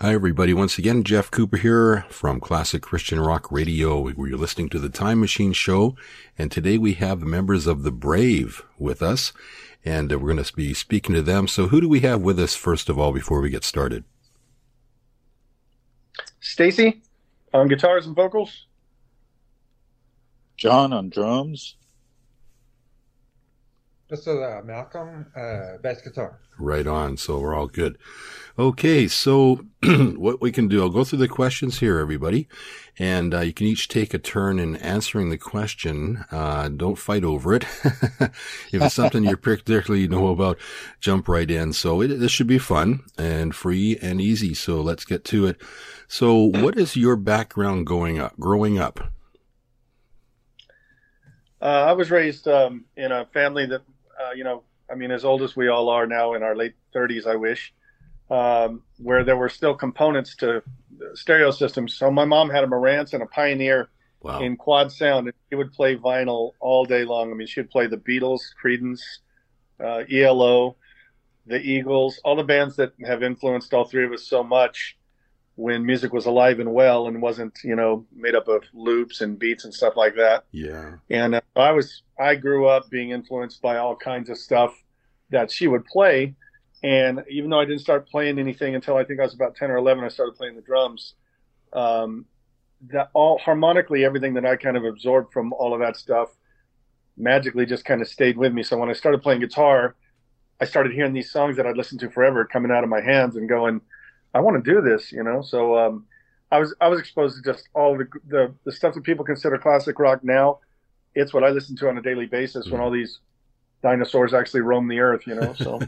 Hi everybody, once again, Jeff Cooper here from Classic Christian Rock Radio. We're listening to The Time Machine Show, and today we have the members of The Brave with us, and we're going to be speaking to them. So who do we have with us, first of all, before we get started? Stacy on guitars and vocals. John on drums. This is Malcolm, bass guitar. Right on. So we're all good. Okay, so what we can do, I'll go through the questions here, everybody. And you can each take a turn in answering the question. Don't fight over it. If it's something you particularly know about, jump right in. So this should be fun and free and easy. So let's get to it. So what is your background growing up? I was raised in a family that as old as we all are now, in our late 30s, I wish, where there were still components to stereo systems. So my mom had a Marantz and a Pioneer in quad sound, and she would play vinyl all day long. I mean, she'd play the Beatles, Creedence, ELO, the Eagles, all the bands that have influenced all three of us so much when music was alive and well and wasn't, made up of loops and beats and stuff like that. Yeah. And I grew up being influenced by all kinds of stuff that she would play. And even though I didn't start playing anything until I think I was about 10 or 11, I started playing the drums. That all harmonically, everything that I kind of absorbed from all of that stuff magically just kind of stayed with me. So when I started playing guitar, I started hearing these songs that I'd listened to forever coming out of my hands and going, I want to do this, So I was exposed to just all the stuff that people consider classic rock now. It's what I listen to on a daily basis when all these dinosaurs actually roam the earth, So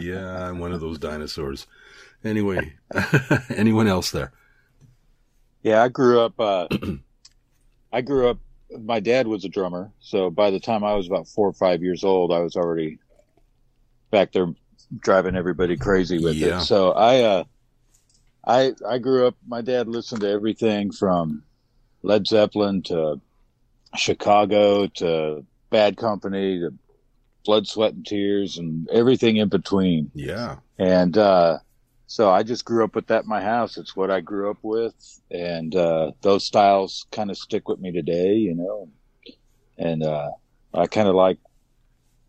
yeah, I'm one of those dinosaurs. Anyway, anyone else there? Yeah, I grew up. My dad was a drummer, so by the time I was about 4 or 5 years old, I was already back there driving everybody crazy with it. So I grew up, my dad listened to everything from Led Zeppelin to Chicago to Bad Company to Blood, Sweat and Tears and everything in between. Yeah. And so I just grew up with that in my house. It's what I grew up with, and those styles kind of stick with me today, And I kind of like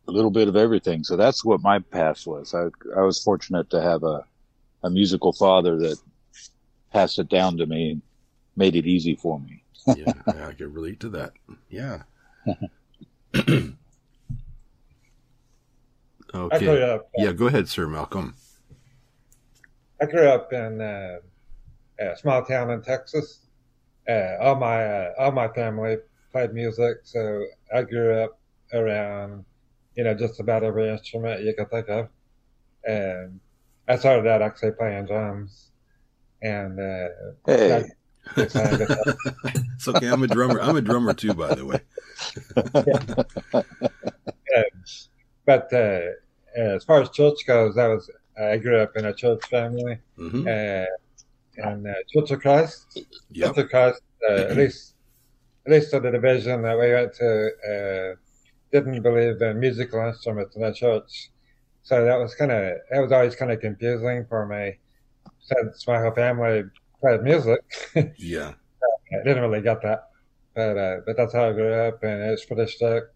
a little bit of everything. So that's what my past was. I was fortunate to have a musical father that passed it down to me and made it easy for me. Yeah, I can relate to that. Yeah. Okay. I grew up, go ahead, Sir Malcolm. I grew up in a small town in Texas. All my family played music, so I grew up around just about every instrument you could think of. And I started out actually playing drums. And hey. It's okay. I'm a drummer. I'm a drummer too, by the way. But as far as church goes, I grew up in a church family, mm-hmm. And Church of Christ. Yep. Church of Christ, at least to the division that we went to. Didn't believe in musical instruments in the church, so that was always kind of confusing for me, since my whole family played music. Yeah, I didn't really get that, but that's how I grew up, and it's pretty strict,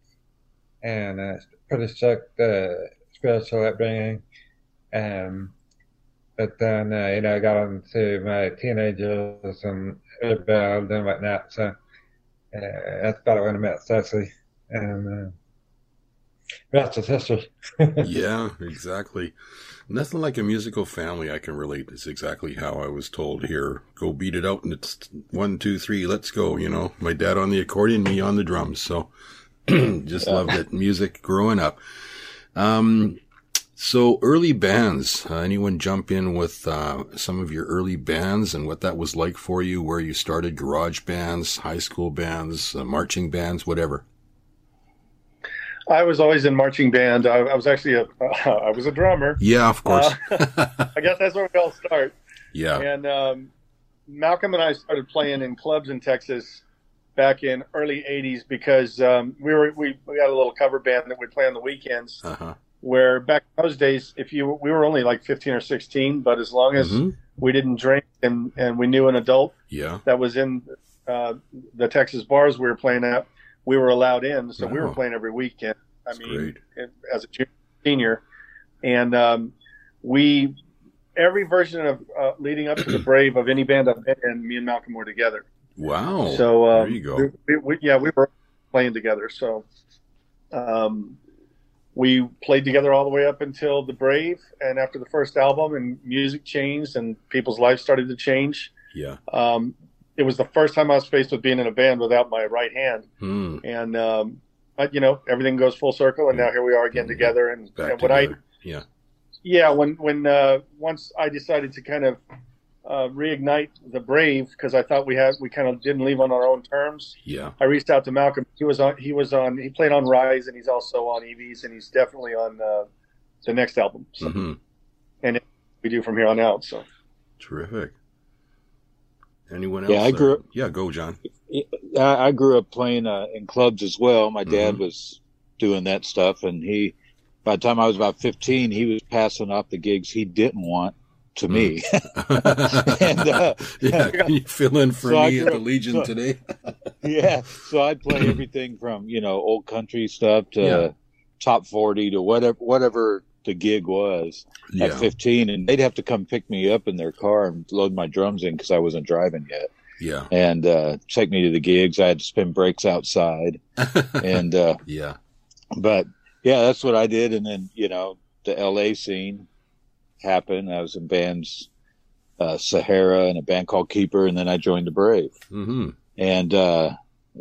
spiritual upbringing. But then I got into my teenagers and rebelled and whatnot. So that's about when I met Stacy. And that's his history. Yeah, exactly. Nothing like a musical family. I can relate. It's exactly how I was told here. Go beat it out, and it's 1, 2, 3, let's go. My dad on the accordion, me on the drums. So just loved it. Music growing up. So early bands. Anyone jump in with some of your early bands and what that was like for you? Where you started? Garage bands, high school bands, marching bands, whatever. I was always in marching band. I was actually I was a drummer. Yeah, of course. I guess that's where we all start. Yeah. And Malcolm and I started playing in clubs in Texas back in early '80s because we had a little cover band that we'd play on the weekends. Uh-huh. where back in those days, if we were only like 15 or 16, but as long as we didn't drink and we knew an adult that was in the Texas bars we were playing at, we were allowed in. So we were playing every weekend. I mean, as a junior, senior. And every version of leading up to The Brave of any band I've been in, me and Malcolm were together. Wow. So there you go. We were playing together. So we played together all the way up until The Brave. And after the first album and music changed and people's lives started to change. Yeah. It was the first time I was faced with being in a band without my right hand. Mm. And, but, you know, everything goes full circle. And now here we are again together. And, once I decided to kind of reignite The Brave, because I thought we kind of didn't leave on our own terms. Yeah. I reached out to Malcolm. He played on Rise, and he's also on EVs, and he's definitely on the next album. So. Mm-hmm. And we do from here on out. So. Terrific. Anyone else? Yeah, I grew up. Yeah, go, John. I grew up playing in clubs as well. My dad was doing that stuff, and he. By the time I was about 15, he was passing off the gigs he didn't want to me. Can you fill in for me at the Legion today? Yeah, so I'd play everything from, you know, old country stuff to top 40 to whatever the gig was at 15. And they'd have to come pick me up in their car and load my drums in because I wasn't driving yet. Yeah. And take me to the gigs. I had to spend breaks outside. And but... yeah, that's what I did. And then, you know, the L.A. scene happened. I was in bands, Sahara and a band called Keeper, and then I joined The Brave. Mm-hmm. And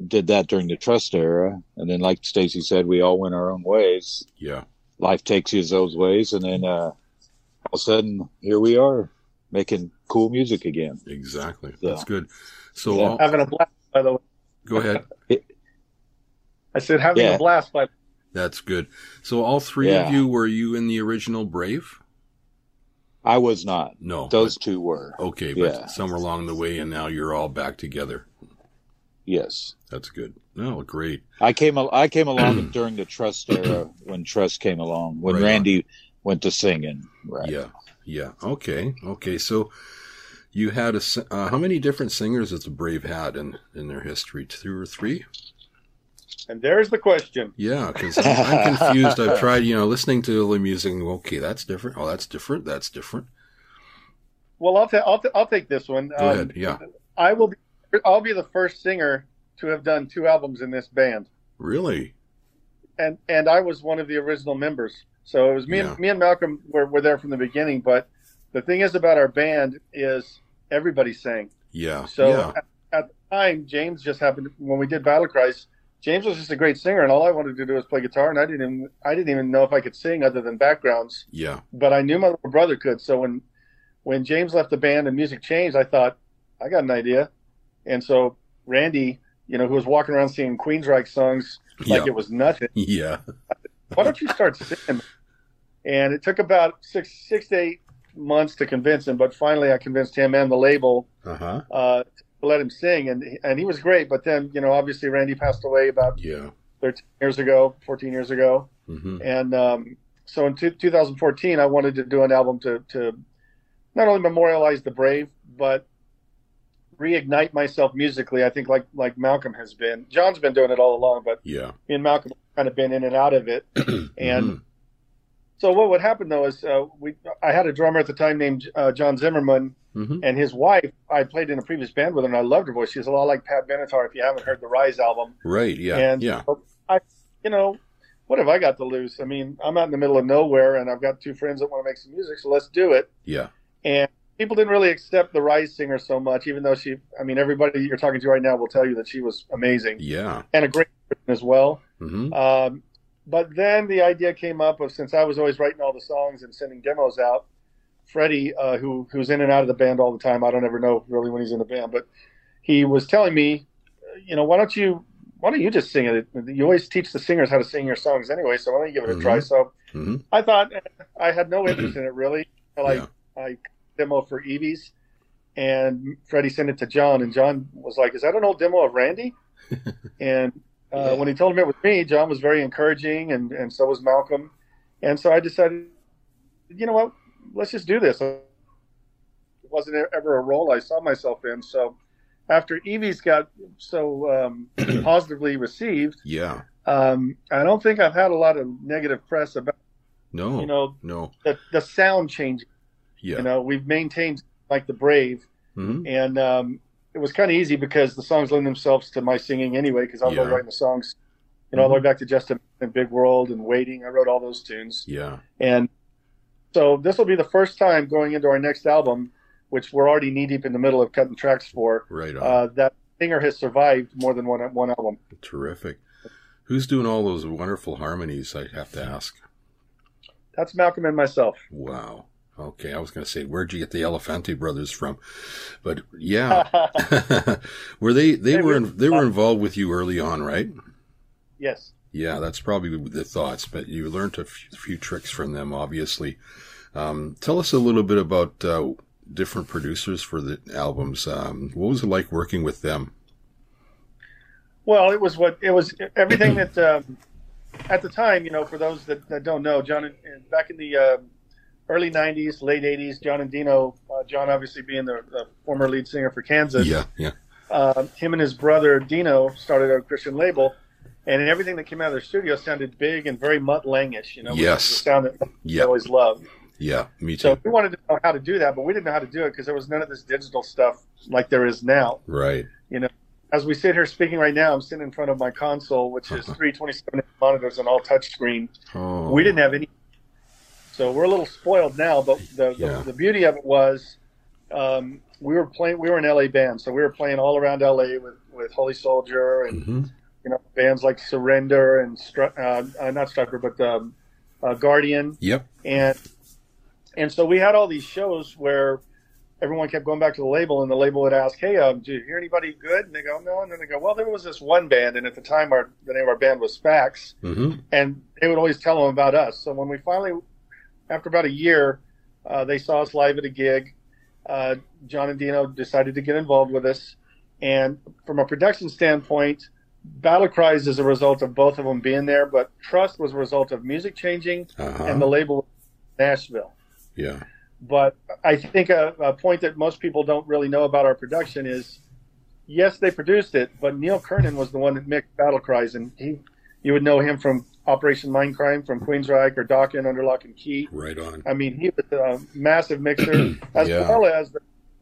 did that during the Trust era. And then, like Stacy said, we all went our own ways. Yeah. Life takes you those ways. And then all of a sudden, here we are making cool music again. Exactly. So, that's good. So having a blast, by the way. Go ahead. I said having a blast, by the way. That's good. So all three of you, were you in the original Brave? I was not. No. Those two were. Okay, but somewhere along the way, and now you're all back together. Yes. That's good. No, great. I came along during the Trust era, when Trust came along, when Randy went to singing. Right. Yeah, yeah. Okay. So you had how many different singers has the Brave had in their history? Two or three? And there's the question. Yeah, because I'm confused. I've tried, you know, listening to the music. And, okay, that's different. Oh, that's different. That's different. Well, I'll take this one. Go ahead. Yeah, I'll be the first singer to have done two albums in this band. Really? And I was one of the original members. So it was me and Malcolm were there from the beginning. But the thing is about our band is everybody sang. Yeah. So at the time, James just happened when we did Battle Cries. James was just a great singer, and all I wanted to do was play guitar, and I didn't even know if I could sing other than backgrounds. Yeah. But I knew my little brother could. So when James left the band and music changed, I thought, I got an idea. And so Randy, you know, who was walking around singing Queensryche songs like it was nothing. Yeah. Why don't you start singing? And it took about six to 8 months to convince him, but finally I convinced him and the label let him sing, and he was great. But then, you know, obviously Randy passed away about 14 years ago. Mm-hmm. And so in 2014 I wanted to do an album to not only memorialize The Brave but reignite myself musically. I think like Malcolm has been. John's been doing it all along, but me and Malcolm have kind of been in and out of it. And so what would happen though is I had a drummer at the time named John Zimmerman. Mm-hmm. And his wife, I played in a previous band with her, and I loved her voice. She's a lot like Pat Benatar, if you haven't heard the Rise album. Right, yeah. And I, you know, what have I got to lose? I mean, I'm out in the middle of nowhere, and I've got two friends that want to make some music, so let's do it. Yeah. And people didn't really accept the Rise singer so much, even though everybody you're talking to right now will tell you that she was amazing. Yeah. And a great person as well. Mm-hmm. But then the idea came up of, since I was always writing all the songs and sending demos out, Freddie, who's in and out of the band all the time. I don't ever know really when he's in the band, but he was telling me, you know, why don't you just sing it? You always teach the singers how to sing your songs anyway, so why don't you give it a try? So I thought, I had no interest in it really. I demo for Evie's, and Freddie sent it to John, and John was like, is that an old demo of Randy? And when he told him it was me, John was very encouraging, and so was Malcolm. And so I decided, you know what, let's just do this. It wasn't ever a role I saw myself in. So after Evie's got so positively received, yeah, I don't think I've had a lot of negative press about, no, you know, no, the sound changing. Yeah, you know, we've maintained like The Brave, mm-hmm. and it was kind of easy because the songs lend themselves to my singing anyway, because I was writing the songs, you know, mm-hmm. all the way back to Justin and Big World and Waiting. I wrote all those tunes. Yeah, and so this will be the first time going into our next album, which we're already knee deep in the middle of cutting tracks for. Right on. That singer has survived more than one album. Terrific. Who's doing all those wonderful harmonies? I have to ask. That's Malcolm and myself. Wow. Okay, I was going to say, where'd you get the Elefante brothers from? But yeah, were they were involved with you early on, right? Yes. Yeah, that's probably the thoughts. But you learned a few tricks from them, obviously. Tell us a little bit about different producers for the albums. What was it like working with them? Well, it was everything that at the time, you know, for those that don't know, John, back in the early 90s, late 80s, John and Dino, John obviously being the former lead singer for Kansas. Yeah, yeah. Him and his brother Dino started a Christian label, and everything that came out of their studio sounded big and very Mutt Langish, you know, yes, the sound that I always loved. Yeah, me too. So we wanted to know how to do that, but we didn't know how to do it because there was none of this digital stuff like there is now. Right. You know, as we sit here speaking right now, I'm sitting in front of my console, which is 327-inch monitors and all touchscreen. Oh. We didn't have any. So we're a little spoiled now, but the beauty of it was we were an LA band, so we were playing all around LA with Holy Soldier and you know, bands like Surrender and not Stryper, but Guardian. Yep. And so we had all these shows where everyone kept going back to the label, and the label would ask, "Hey, do you hear anybody good?" And they go, "No." And then they go, "Well, there was this one band," and at the time, the name of our band was Fax, and they would always tell them about us. So when we finally, after about a year, they saw us live at a gig. John and Dino decided to get involved with us. And from a production standpoint, Battle Cries is a result of both of them being there, but Trust was a result of music changing and the label was Nashville. Yeah. But I think a point that most people don't really know about our production is, yes, they produced it, but Neil Kernan was the one that mixed Battle Cries, and you would know him from Operation Mindcrime, from Queensryche, or Dokken, Under Lock and Key. Right on. I mean, he was a massive mixer, as well as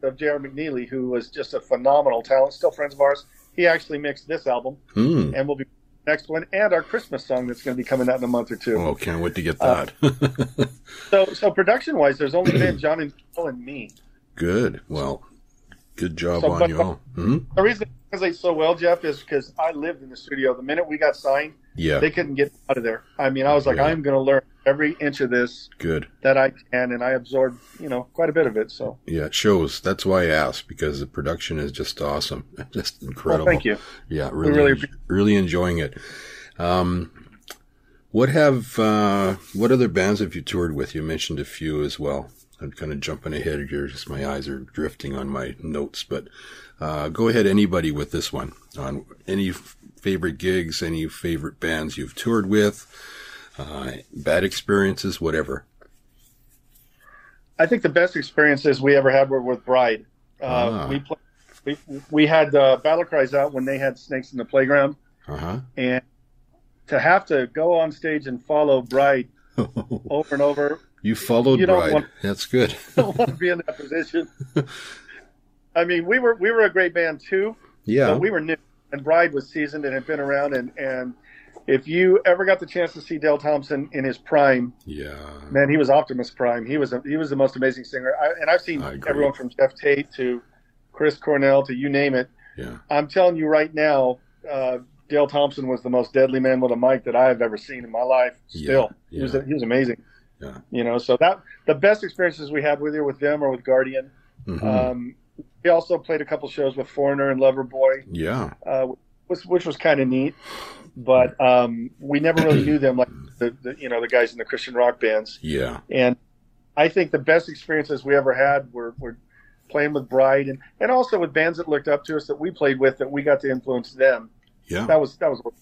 the J.R. McNeely, who was just a phenomenal talent, still friends of ours. He actually mixed this album, and we'll be next one, and our Christmas song that's going to be coming out in a month or two. Oh, can't wait to get that. So production-wise, there's only been John and Phil and me. Good. Well, good job on you all. The reason I say so well, Jeff, is because I lived in the studio. The minute we got signed, they couldn't get out of there. I mean, I was like, I'm going to learn every inch of this that I can, and I absorbed, you know, quite a bit of it. So yeah, it shows. That's why I asked, because the production is just awesome, just incredible. Well, thank you. Yeah, really enjoying it. What other bands have you toured with? You mentioned a few as well. I'm kind of jumping ahead here, just my eyes are drifting on my notes, but go ahead, anybody with this one. On any favorite gigs, any favorite bands you've toured with. Bad experiences, whatever. I think the best experiences we ever had were with Bride. We had Battle Cries out when they had Snakes in the Playground, and to have to go on stage and follow Bride over and over. You followed Bride. That's good. I don't want to be in that position. I mean, we were a great band too. Yeah, but we were new, and Bride was seasoned and had been around and. If you ever got the chance to see Dale Thompson in his prime, man, he was Optimus Prime. He was the most amazing singer. I've seen everyone from Jeff Tate to Chris Cornell to you name it. Yeah. I'm telling you right now, Dale Thompson was the most deadly man with a mic that I have ever seen in my life. Still, he was amazing. Yeah. You know, so that the best experiences we had with them or with Guardian. We also played a couple shows with Foreigner and Loverboy. Yeah. Which was kind of neat. But we never really knew them like the guys in the Christian rock bands. Yeah. And I think the best experiences we ever had were playing with Bride and also with bands that looked up to us that we played with that we got to influence them. Yeah, that was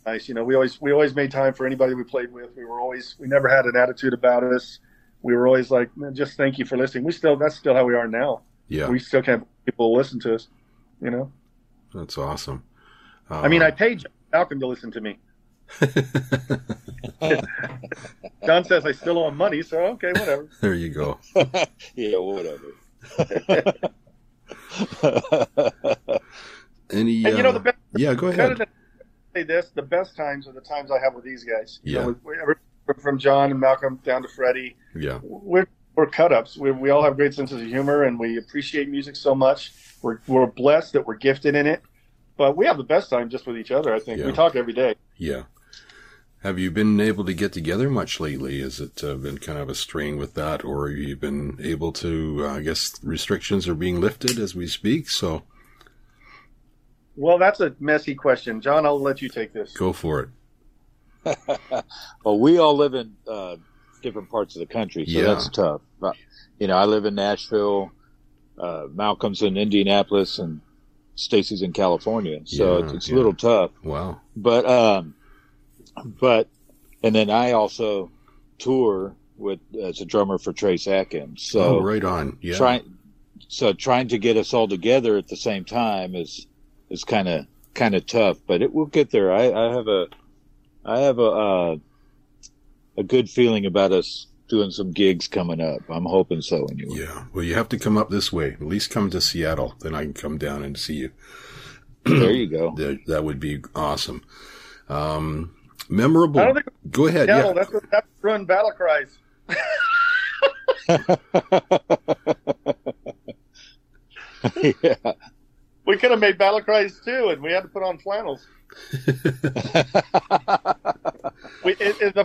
nice. You know, we always made time for anybody we played with. We never had an attitude about us. We were always like, man, just thank you for listening. That's still how we are now. Yeah, we still can't people listen to us. You know, that's awesome. I mean, I paid Malcolm to listen to me. John says I still owe him money, so okay, whatever. There you go. Yeah, whatever. Any? And you know, the best. Yeah, go ahead. Say this: the best times are the times I have with these guys. Yeah. You know, from John and Malcolm down to Freddie. Yeah. We're cut ups. We all have great senses of humor, and we appreciate music so much. We're blessed that we're gifted in it, but we have the best time just with each other. I think we talk every day. Yeah. Have you been able to get together much lately? Has it been kind of a strain with that, or have you been able to? I guess restrictions are being lifted as we speak. So. Well, that's a messy question. John, I'll let you take this. Go for it. Well, we all live in different parts of the country, so that's tough. You know, I live in Nashville, Malcolm's in Indianapolis, and Stacy's in California, so it's a little tough. Wow. But and then I also tour as a drummer for Trace Adkins. So right on. Yeah. Trying to get us all together at the same time is. It's kind of tough, but it will get there. I have a good feeling about us doing some gigs coming up. I'm hoping so anyway. Yeah. Well, you have to come up this way. At least come to Seattle, then I can come down and see you. There you go. That would be awesome. Memorable. Go ahead. Seattle, yeah. That's ruined Battle Cries. Yeah. We could have made Battle Cries too, and we had to put on flannels. The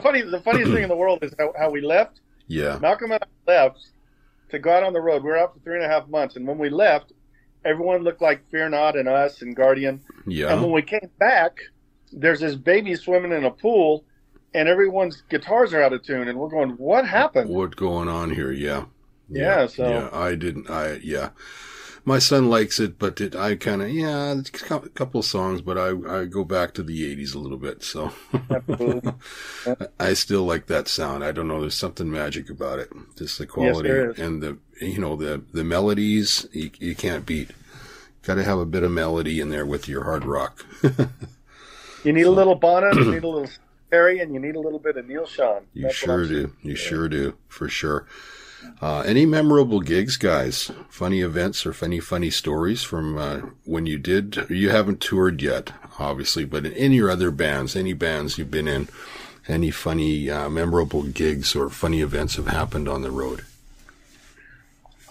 funniest thing in the world is how we left. Yeah, Malcolm and I left to go out on the road. We were out for 3.5 months, and when we left, everyone looked like Fear Not and us and Guardian. Yeah, and when we came back, there's this baby swimming in a pool, and everyone's guitars are out of tune, and we're going, "What happened? What's going on here?" Yeah. So I didn't. My son likes it, but it's a couple songs, but I go back to the 80s a little bit, so I still like that sound. I don't know, there's something magic about it, just the quality and the melodies you can't beat. Got to have a bit of melody in there with your hard rock. You need a little Bono, you need a little Perry, and you need a little bit of Neil Sean. You sure do, for sure. Any memorable gigs, guys? Funny events or funny stories from when you did? You haven't toured yet, obviously, but in any other bands, any bands you've been in, any funny, memorable gigs or funny events have happened on the road?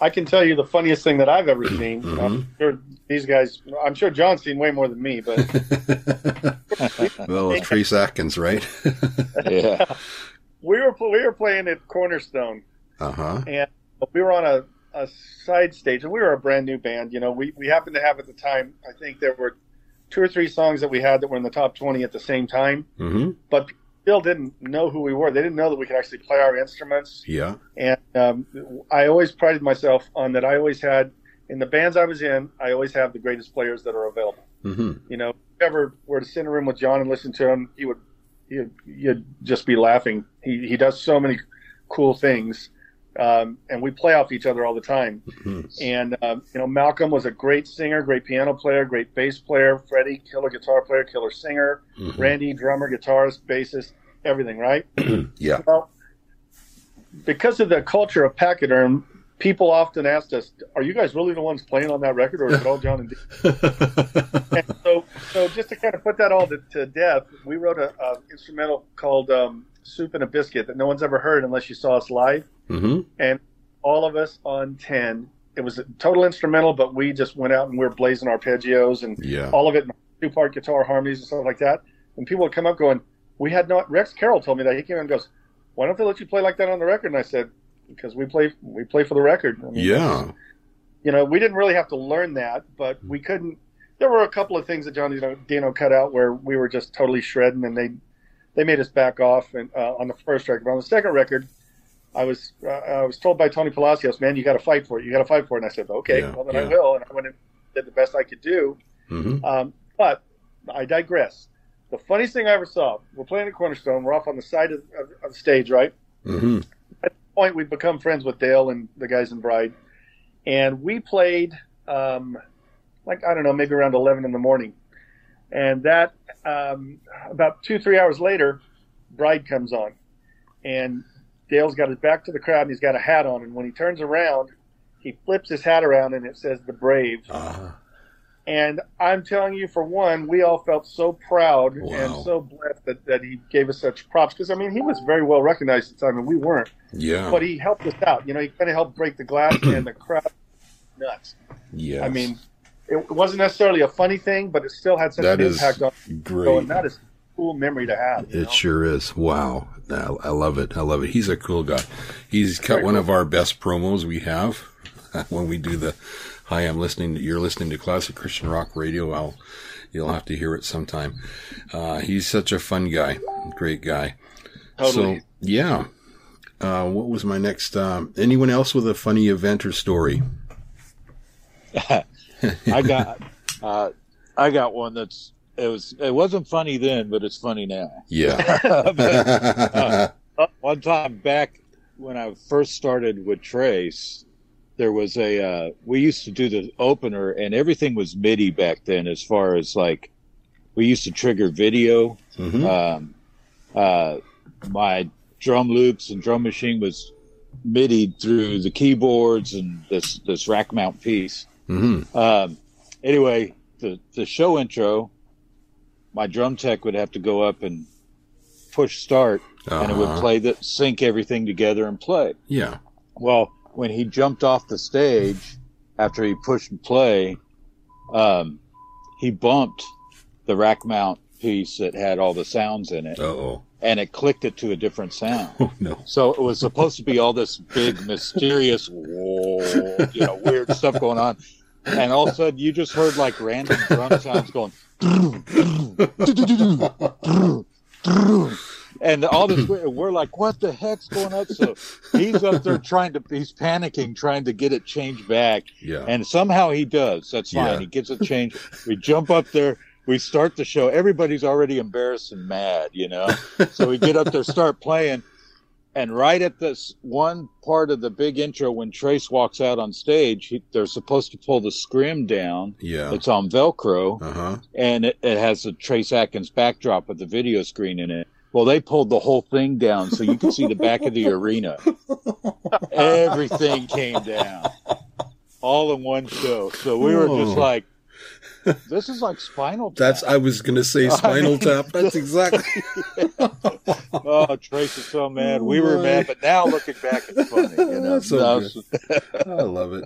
I can tell you the funniest thing that I've ever seen. Mm-hmm. I'm sure John's seen way more than me, but well, Trace Adkins, right? Yeah, we were playing at Cornerstone. Uh-huh. And we were on a side stage, and we were a brand new band. You know, we happened to have at the time, I think there were 2 or 3 songs that we had that were in the top 20 at the same time. Mm-hmm. But still didn't know who we were. They didn't know that we could actually play our instruments. Yeah. And I always prided myself on that. I always had, in the bands I was in, I always have the greatest players that are available. Mm-hmm. You know, if you ever were to sit in a room with John and listen to him, you'd just be laughing. He does so many cool things. And we play off each other all the time. Mm-hmm. And, you know, Malcolm was a great singer, great piano player, great bass player. Freddie, killer guitar player, killer singer. Mm-hmm. Randy, drummer, guitarist, bassist, everything, right? Yeah. Well, because of the culture of Pakaderm, people often asked us, are you guys really the ones playing on that record, or is it all John and Dave? And so just to kind of put that all to death, we wrote an instrumental called Soup and a Biscuit that no one's ever heard unless you saw us live. Mm-hmm. And all of us on 10, it was a total instrumental, but we just went out and we were blazing arpeggios and all of it, 2-part guitar harmonies and stuff like that. And people would come up going, Rex Carroll told me that. He came in and goes, why don't they let you play like that on the record? And I said, because we play for the record. I mean, you know, we didn't really have to learn that, but we couldn't. There were a couple of things that John Dino cut out where we were just totally shredding, and they made us back off. And on the first record, but on the second record, I was told by Tony Palacios, man, you got to fight for it. You got to fight for it. And I said, okay, I will. And I went and did the best I could do. Mm-hmm. But I digress. The funniest thing I ever saw, we're playing at Cornerstone. We're off on the side of the stage, right? Mm-hmm. At this point, we've become friends with Dale and the guys in Bride. And we played, like, I don't know, maybe around 11 in the morning. And that, about 2-3 hours later, Bride comes on. And Dale's got his back to the crowd, and he's got a hat on. And when he turns around, he flips his hat around, and it says The Brave. Uh-huh. And I'm telling you, for one, we all felt so proud and so blessed that he gave us such props. Because, I mean, he was very well recognized at the time, and we weren't. Yeah. But he helped us out. You know, he kind of helped break the glass, and the crowd nuts. Yeah. I mean, it wasn't necessarily a funny thing, but it still had such an impact on people. Great. And that is a cool memory to have. It sure is. Wow. I love it. I love it. He's a cool guy. He's cut one of our best promos we have when we do the... Hi, you're listening to Classic Christian Rock Radio. You'll have to hear it sometime. He's such a fun guy, great guy. Totally. So, yeah. What was my next, anyone else with a funny event or story? I got one that's, it wasn't funny then, but it's funny now. Yeah. One time back when I first started with Trace, there was we used to do the opener, and everything was MIDI back then, as far as like, we used to trigger video. Mm-hmm. My drum loops and drum machine was MIDI through the keyboards and this rack mount piece. Mm-hmm. Anyway, the show intro, my drum tech would have to go up and push start. Uh-huh. And it would play sync everything together and play. Yeah. Well, when he jumped off the stage after he pushed and play, he bumped the rack mount piece that had all the sounds in it. Uh-oh. And it clicked it to a different sound. Oh, no. So it was supposed to be all this big, mysterious, whoa, you know, weird stuff going on. And all of a sudden, you just heard like random drum sounds going, and all this, we're like, what the heck's going on? So he's up there he's panicking, trying to get it changed back. Yeah. And somehow he does. That's fine. Yeah. He gets it changed. We jump up there. We start the show. Everybody's already embarrassed and mad, you know? So we get up there, start playing. And right at this one part of the big intro, when Trace walks out on stage, they're supposed to pull the scrim down. Yeah. It's on Velcro. Uh-huh. And it has a Trace Adkins backdrop with the video screen in it. Well, they pulled the whole thing down so you could see the back of the arena. Everything came down all in one show. So we were just like, this is like Spinal Tap. I was going to say Spinal Tap. That's exactly. Yeah. Oh, Trace is so mad. We were mad, but now looking back, it's funny. You know? That's so good. I love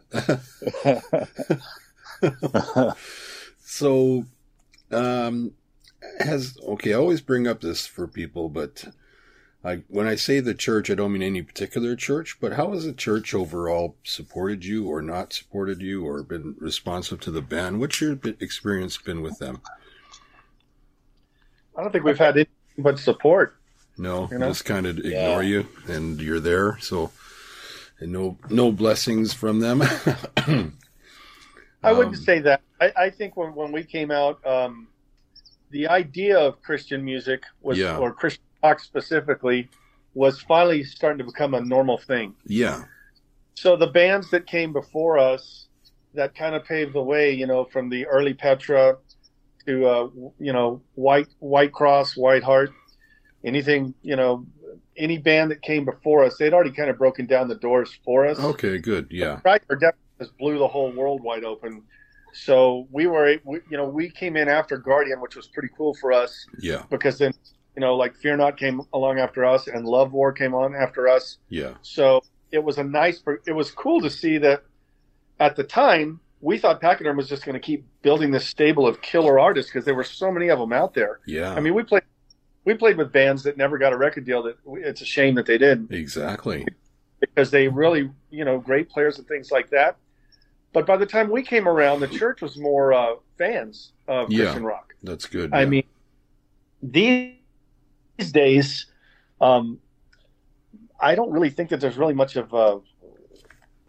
it. So, I always bring up this for people, but when I say the church, I don't mean any particular church, but how has the church overall supported you or not supported you or been responsive to the band? What's your experience been with them? I don't think we've had any but support. No, you know? Just kind of ignore you, and you're there, so and no blessings from them. I wouldn't say that. I think when we came out... the idea of Christian music was, or Christian rock specifically, was finally starting to become a normal thing. Yeah. So the bands that came before us that kind of paved the way, you know, from the early Petra to, you know, White Cross, White Heart, anything, you know, any band that came before us, they'd already kind of broken down the doors for us. Okay, good. Yeah. Stryper definitely just blew the whole world wide open. So we came in after Guardian, which was pretty cool for us. Yeah. Because then, you know, like Fear Not came along after us, and Love War came on after us. Yeah. So it was cool to see that at the time we thought Pakaderm was just going to keep building this stable of killer artists because there were so many of them out there. Yeah. I mean, we played with bands that never got a record deal. It's a shame that they didn't. Exactly. Because they really, you know, great players and things like that. But by the time we came around, the church was more fans of Christian rock. That's good. I mean, these days, I don't really think that there's really much of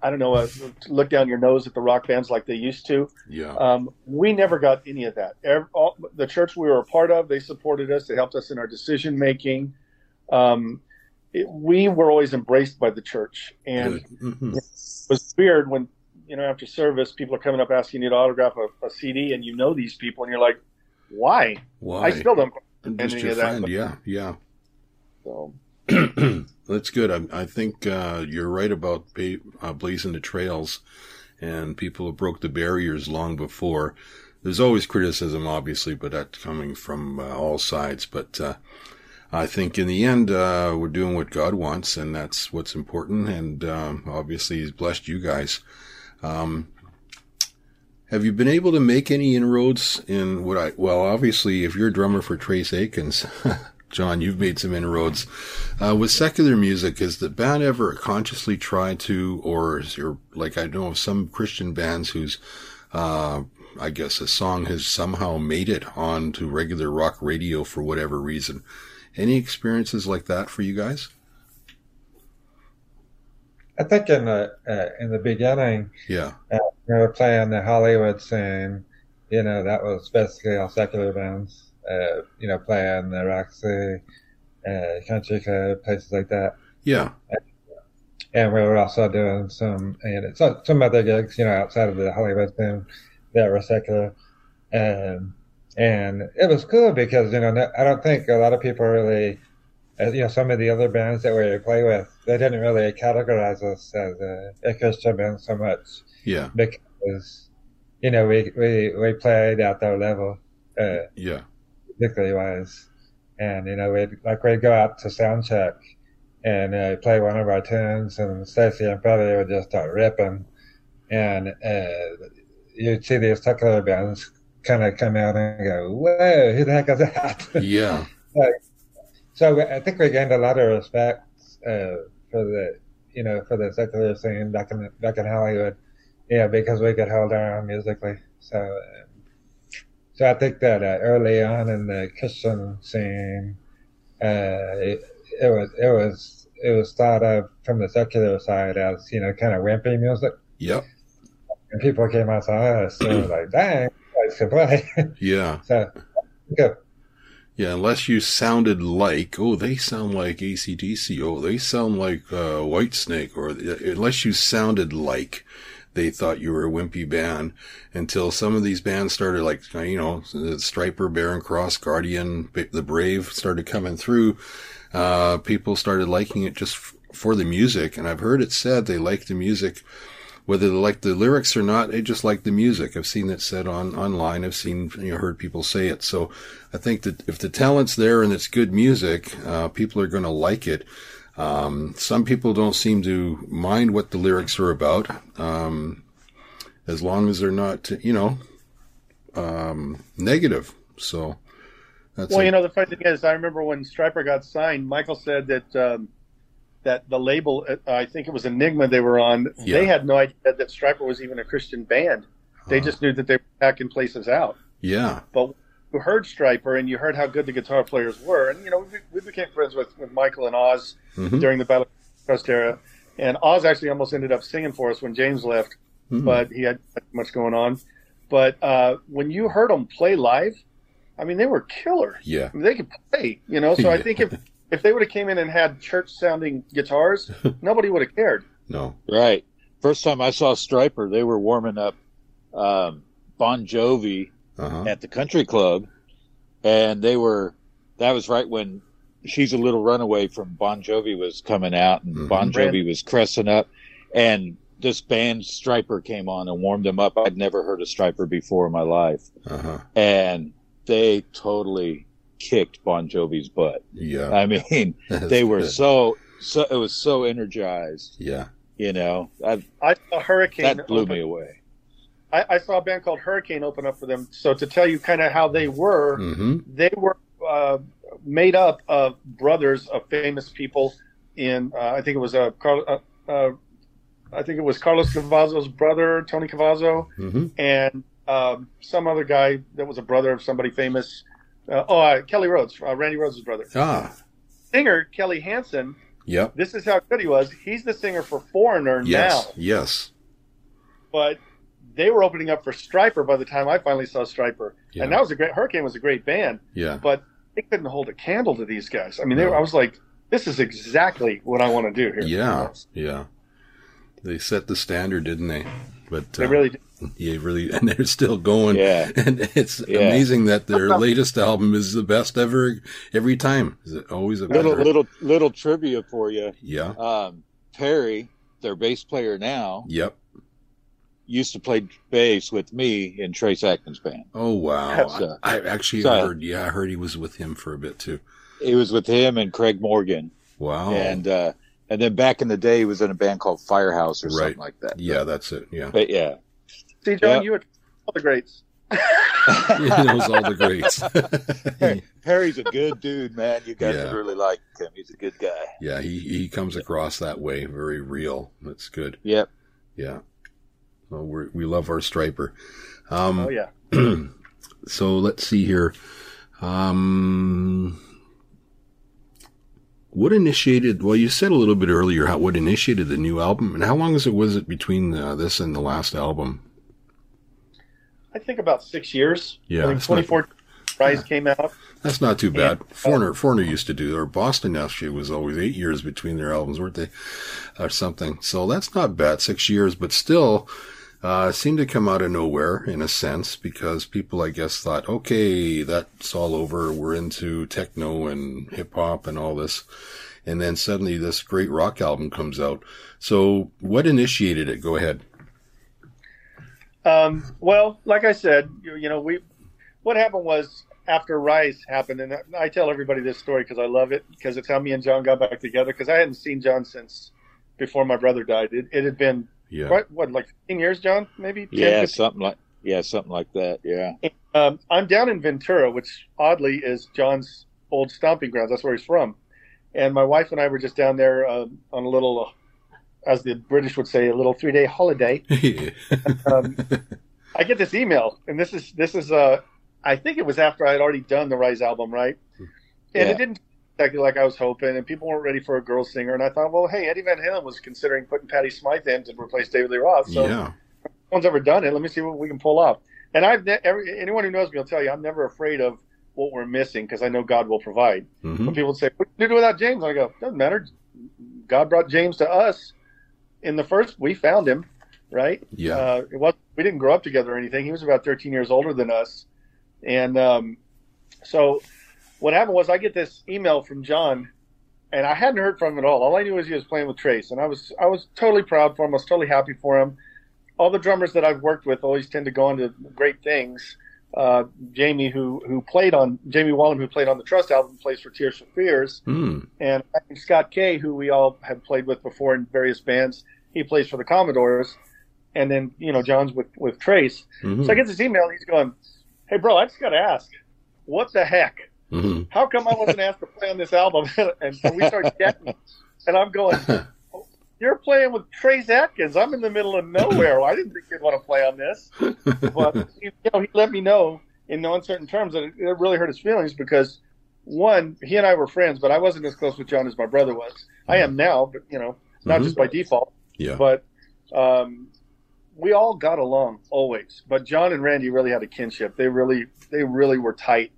I don't know, look down your nose at the rock bands like they used to. Yeah. We never got any of that. The church we were a part of, they supported us. They helped us in our decision making. We were always embraced by the church. And mm-hmm. It was weird when, after service, people are coming up asking you to autograph a CD, and these people, and you're like, why? I still don't understand any of that. Friend. Yeah. So. That's good. I think you're right about blazing the trails, and people have broke the barriers long before. There's always criticism, obviously, but that's coming from all sides. But I think in the end, we're doing what God wants, and that's what's important. And obviously, He's blessed you guys. Have you been able to make any inroads in what obviously, if you're a drummer for Trace Adkins... John, you've made some inroads with secular music. Has the band ever consciously tried to, or like I know of some Christian bands whose, I guess, a song has somehow made it onto regular rock radio for whatever reason? Any experiences like that for you guys? I think in the beginning, we were playing the Hollywood scene. That was basically all secular bands. Playing the Roxy, Country Club, places like that. Yeah. And we were also doing some other gigs, outside of the Hollywood scene that were secular. And it was cool because, I don't think a lot of people really, some of the other bands that we play with, they didn't really categorize us as a Christian band so much. Yeah. Because, we played at their level. Yeah. Particularly wise, and we'd go out to sound check and play one of our tunes, and Stacy and Freddie would just start ripping, and you'd see these secular bands kind of come out and go, "Whoa, who the heck is that?" Yeah. So I think we gained a lot of respect for the secular scene back in Hollywood, because we could hold our own musically. So I think that early on in the Christian scene, it was thought of from the secular side as kind of wimpy music. Yep. And people came out to us, so they were like, "Dang, guys can play." Yeah. So good. Yeah, unless you sounded like, they sound like AC/DC. They sound like Whitesnake, or unless you sounded like. They thought you were a wimpy band until some of these bands started, like, Stryper, Baron Cross, Guardian, The Brave started coming through. People started liking it just for the music. And I've heard it said they like the music, whether they like the lyrics or not, they just like the music. I've seen it said online. I've seen, heard people say it. So I think that if the talent's there and it's good music, people are going to like it. Some people don't seem to mind what the lyrics are about, as long as they're not, negative. So that's the funny thing is, I remember when Stryper got signed, Michael said that, that the label, I think it was Enigma they were on, they had no idea that Stryper was even a Christian band. They just knew that they were packing places out. Yeah. But you heard Stryper and you heard how good the guitar players were, and we became friends with Michael and Oz during the Battle Trust era, and Oz actually almost ended up singing for us when James left, but he had much going on. But when you heard them play live, they were killer. Yeah, they could play. So I think if they would have came in and had church sounding guitars, nobody would have cared. No, right. First time I saw Stryper, they were warming up Bon Jovi. Uh-huh. At the country club, and that was right when She's a Little Runaway from Bon Jovi was coming out, and Bon Jovi was cresting up, and this band Stryper came on and warmed them up. I'd never heard of Stryper before in my life, and they totally kicked Bon Jovi's butt. Yeah, they were good. so it was so energized. Yeah, I saw Hurricane that blew me away. I saw a band called Hurricane open up for them. So to tell you kind of how they were, they were made up of brothers of famous people. In I think it was Carlos Cavazzo's brother, Tony Cavazzo, and some other guy that was a brother of somebody famous. Kelly Rhodes, Randy Rhodes' brother. Singer Kelly Hansen Yep. This is how good he was. He's the singer for Foreigner now. Yes. But they were opening up for Stryper by the time I finally saw Stryper. Yeah. And that was a great, Hurricane was a great band. Yeah. But they couldn't hold a candle to these guys. I mean, they were, I was like, this is exactly what I want to do here. Yeah. Yeah. They set the standard, didn't they? But they really did. Yeah, really, and they're still going. Yeah. And it's amazing that their latest album is the best ever. Every time, is it always a little trivia for you? Yeah. Perry, their bass player now. Yep. Used to play bass with me in Trace Adkins' band. Oh wow! So, I actually heard. Yeah, I heard he was with him for a bit too. He was with him and Craig Morgan. Wow. And then back in the day, he was in a band called Firehouse or something like that. Yeah, but, that's it. Yeah. But yeah. See, John, you were all the greats. He knows all the greats. Harry's a good dude, man. You guys really like him. He's a good guy. Yeah, he comes across that way. Very real. That's good. Yep. Yeah. Well, we love our Stryper. Oh, yeah. So let's see here. What initiated, well, you said a little bit earlier what initiated the new album, and how long was it between this and the last album? I think about 6 years. Yeah. I think 2014 Rise came out. That's not too bad. Foreigner used to do, or Boston actually was always 8 years between their albums, weren't they? Or something. So that's not bad, 6 years, but still seemed to come out of nowhere in a sense because people, I guess, thought, okay, that's all over. We're into techno and hip hop and all this. And then suddenly this great rock album comes out. So what initiated it? Go ahead. Well, like I said, you know, what happened was after Rise happened, and I tell everybody this story because I love it, because it's how me and John got back together, because I hadn't seen John since before my brother died. It had been, like 15 years, John, maybe? 10, yeah, 15? Something like that, yeah. And, I'm down in Ventura, which oddly is John's old stomping grounds. That's where he's from. And my wife and I were just down there on a little... as the British would say, a little 3-day holiday. I get this email, and this is I think it was after I had already done the Rise album, right? And it didn't exactly like I was hoping, and people weren't ready for a girl singer. And I thought, well, hey, Eddie Van Halen was considering putting Patti Smythe in to replace David Lee Roth. So no one's ever done it. Let me see what we can pull off. And anyone who knows me will tell you, I'm never afraid of what we're missing because I know God will provide. Mm-hmm. When people say, what do you do without James? I go, doesn't matter. God brought James to us. In the first, we found him, right? Yeah. We didn't grow up together or anything. He was about 13 years older than us. And so what happened was I get this email from John, and I hadn't heard from him at all. All I knew was he was playing with Trace, and I was totally proud for him. I was totally happy for him. All the drummers that I've worked with always tend to go on to great things. Jamie, Jamie Wallum, who played on the Trust album, plays for Tears for Fears. Mm. And Scott Kay, who we all have played with before in various bands, he plays for the Commodores. And then, you know, John's with Trace. Mm-hmm. So I get this email, and he's going, hey, bro, I just got to ask, what the heck? Mm-hmm. How come I wasn't asked to play on this album? And so we started chatting. And I'm going, you're playing with Trace Adkins. I'm in the middle of nowhere. Well, I didn't think you'd want to play on this. But he let me know in no uncertain terms that it really hurt his feelings because, one, he and I were friends, but I wasn't as close with John as my brother was. Mm-hmm. I am now, but, you know, not just by default. Yeah. But we all got along always. But John and Randy really had a kinship. They really were tight,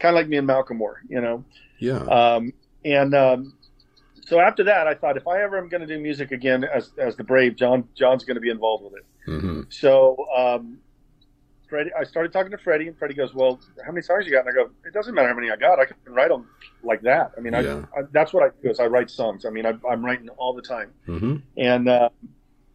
kind of like me and Malcolm were, you know. Yeah. So after that, I thought, if I ever am going to do music again as the Brave, John's going to be involved with it. Mm-hmm. So Freddie, I started talking to Freddie, and Freddie goes, well, how many songs you got? And I go, it doesn't matter how many I got. I can write them like that. I mean, I that's what I do is I write songs. I mean, I'm writing all the time. Mm-hmm. And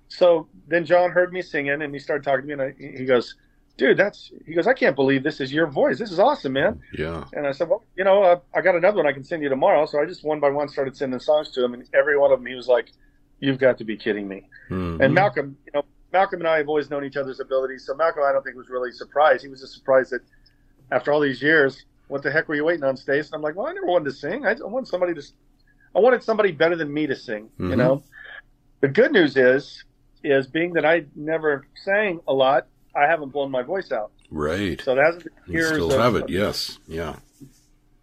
so then John heard me singing, and he started talking to me, and he goes, dude, I can't believe this is your voice. This is awesome, man. Yeah. And I said, well, you know, I got another one I can send you tomorrow. So I just one by one started sending songs to him, and every one of them, he was like, you've got to be kidding me. Mm-hmm. And Malcolm, you know, Malcolm and I have always known each other's abilities. So Malcolm, I don't think was really surprised. He was just surprised that after all these years, what the heck were you waiting on, Stace? And I'm like, well, I never wanted to sing. I wanted somebody better than me to sing, mm-hmm. you know? The good news is being that I never sang a lot, I haven't blown my voice out. Right. So that hasn't been years. You still have it, yes. Yeah.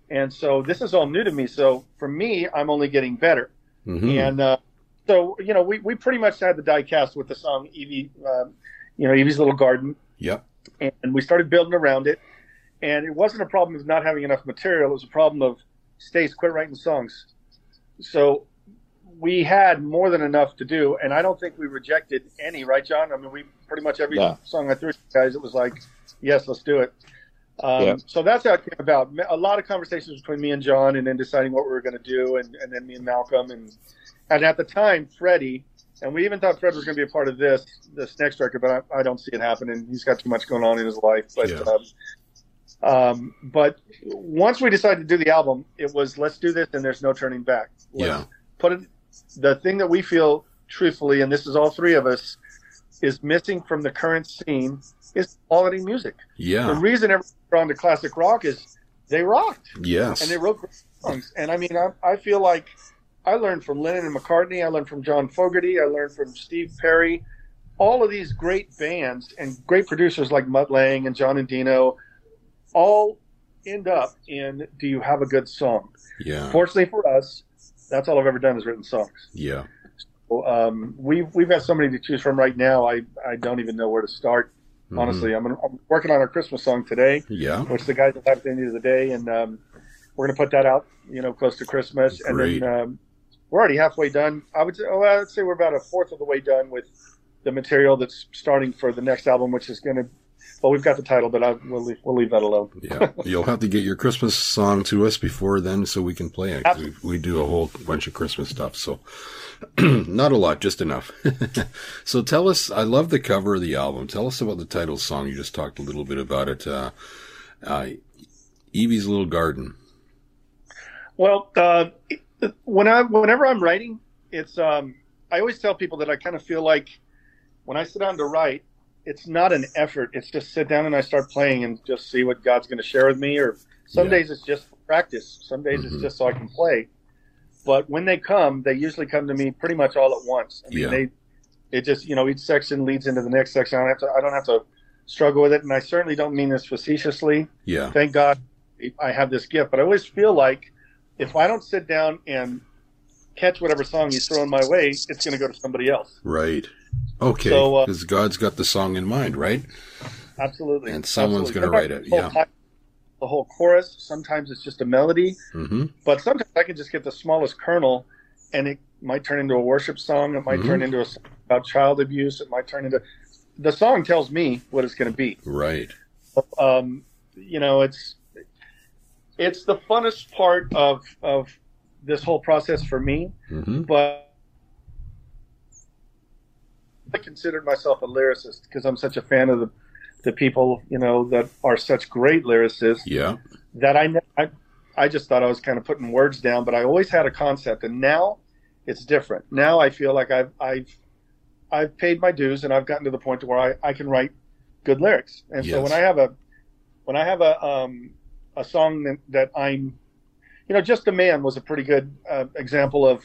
And so this is all new to me. So for me, I'm only getting better. Mm-hmm. And so, you know, we pretty much had the die cast with the song Evie's Little Garden. Yep. And we started building around it. And it wasn't a problem of not having enough material. It was a problem of Stace, quit writing songs. So we had more than enough to do. And I don't think we rejected any, right, John? I mean, we pretty much every song I threw at you guys, it was like, yes, let's do it. So that's how it came about. A lot of conversations between me and John, and then deciding what we were going to do, and then me and Malcolm. And at the time, Freddie, and we even thought Fred was going to be a part of this next record, but I don't see it happening. He's got too much going on in his life. But, but once we decided to do the album, it was, let's do this and there's no turning back. The thing that we feel truthfully, and this is all three of us, is missing from the current scene is quality music. Yeah. The reason everyone's drawn to classic rock is they rocked. Yes. And they wrote great songs. And I mean, I feel like I learned from Lennon and McCartney. I learned from John Fogerty. I learned from Steve Perry. All of these great bands and great producers like Mutt Lange and John and Dino all end up in, do you have a good song? Yeah. Fortunately for us, that's all I've ever done is written songs. Yeah. So, we've got so many to choose from right now. I don't even know where to start. Mm-hmm. Honestly, I'm working on our Christmas song today. Yeah. Which the guys will have at the end of the day, and we're going to put that out, you know, close to Christmas. Great. And then we're already halfway done. I'd say we're about a fourth of the way done with the material that's starting for the next album, which is going to. Well, we've got the title, but we'll leave that alone. Yeah, you'll have to get your Christmas song to us before then, so we can play it. We do a whole bunch of Christmas stuff, so not a lot, just enough. So tell us, I love the cover of the album. Tell us about the title song. You just talked a little bit about it. Evie's Little Garden. Well, whenever I'm writing, it's I always tell people that I kind of feel like when I sit down to write, it's not an effort. It's just sit down and I start playing and just see what God's going to share with me. Or some days it's just practice. Some days it's just so I can play. But when they come, they usually come to me pretty much all at once. I mean, it just, you know, each section leads into the next section. I don't have to struggle with it. And I certainly don't mean this facetiously. Yeah. Thank God I have this gift. But I always feel like if I don't sit down and catch whatever song you throw in my way, it's going to go to somebody else. Right. Okay, because God's got the song in mind, right? Absolutely. And someone's going to write it, The whole chorus, sometimes it's just a melody, but sometimes I can just get the smallest kernel, and it might turn into a worship song, it might turn into a song about child abuse, it might turn into... The song tells me what it's going to be. Right. You know, it's the funnest part of this whole process for me, but... I considered myself a lyricist because I'm such a fan of the people, you know, that are such great lyricists. Yeah. That I just thought I was kind of putting words down, but I always had a concept, and now it's different. Now I feel like I've paid my dues, and I've gotten to the point to where I can write good lyrics. And so when I have a song that I'm, you know, Just a Man was a pretty good example of.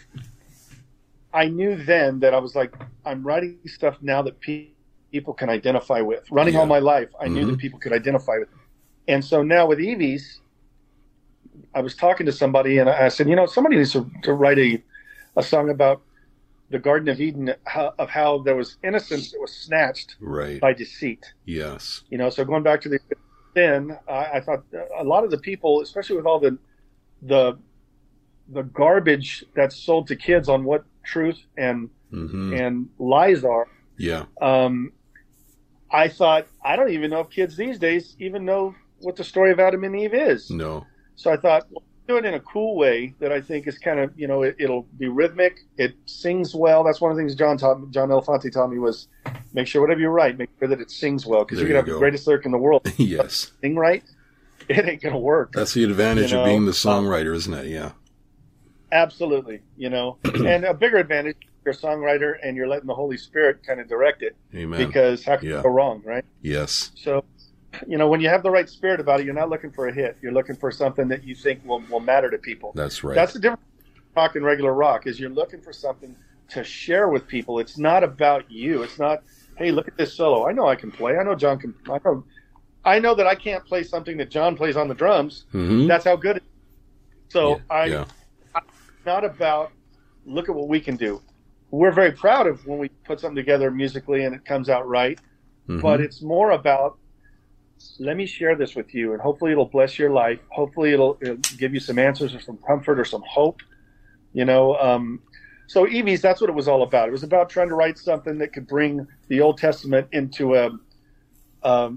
I knew then that I was like, I'm writing stuff now that people can identify with. Running all my life, I knew that people could identify with. And so now with Evie's, I was talking to somebody and I said, you know, somebody needs to write a song about the Garden of Eden, of how there was innocence that was snatched by deceit. Yes. You know, so going back to the sin, I thought a lot of the people, especially with all the garbage that's sold to kids on what truth and and lies are. Yeah. I thought, I don't even know if kids these days even know what the story of Adam and Eve is. No. So I thought, well, do it in a cool way that I think is kind of, you know, it'll be rhythmic. It sings well. That's one of the things John Elefante taught me was make sure whatever you write, make sure that it sings well, because you can have the greatest lyric in the world. Yes. Sing right, it ain't going to work. That's the advantage of being the songwriter, isn't it? Yeah. Absolutely, you know, and a bigger advantage, you're a songwriter and you're letting the Holy Spirit kind of direct it. Amen. Because how can you go wrong, right? Yes. So, you know, when you have the right spirit about it, you're not looking for a hit. You're looking for something that you think will matter to people. That's right. That's the difference between rock and regular rock is you're looking for something to share with people. It's not about you. It's not, hey, look at this solo. I know I can play. I know John can. I know that I can't play something that John plays on the drums. Mm-hmm. That's how good it is. So not about look at what we can do. We're very proud of when we put something together musically and it comes out right. Mm-hmm. But it's more about, let me share this with you, and hopefully it'll bless your life. Hopefully it'll give you some answers or some comfort or some hope, you know. So Evie's, that's what it was all about. It was about trying to write something that could bring the Old Testament into a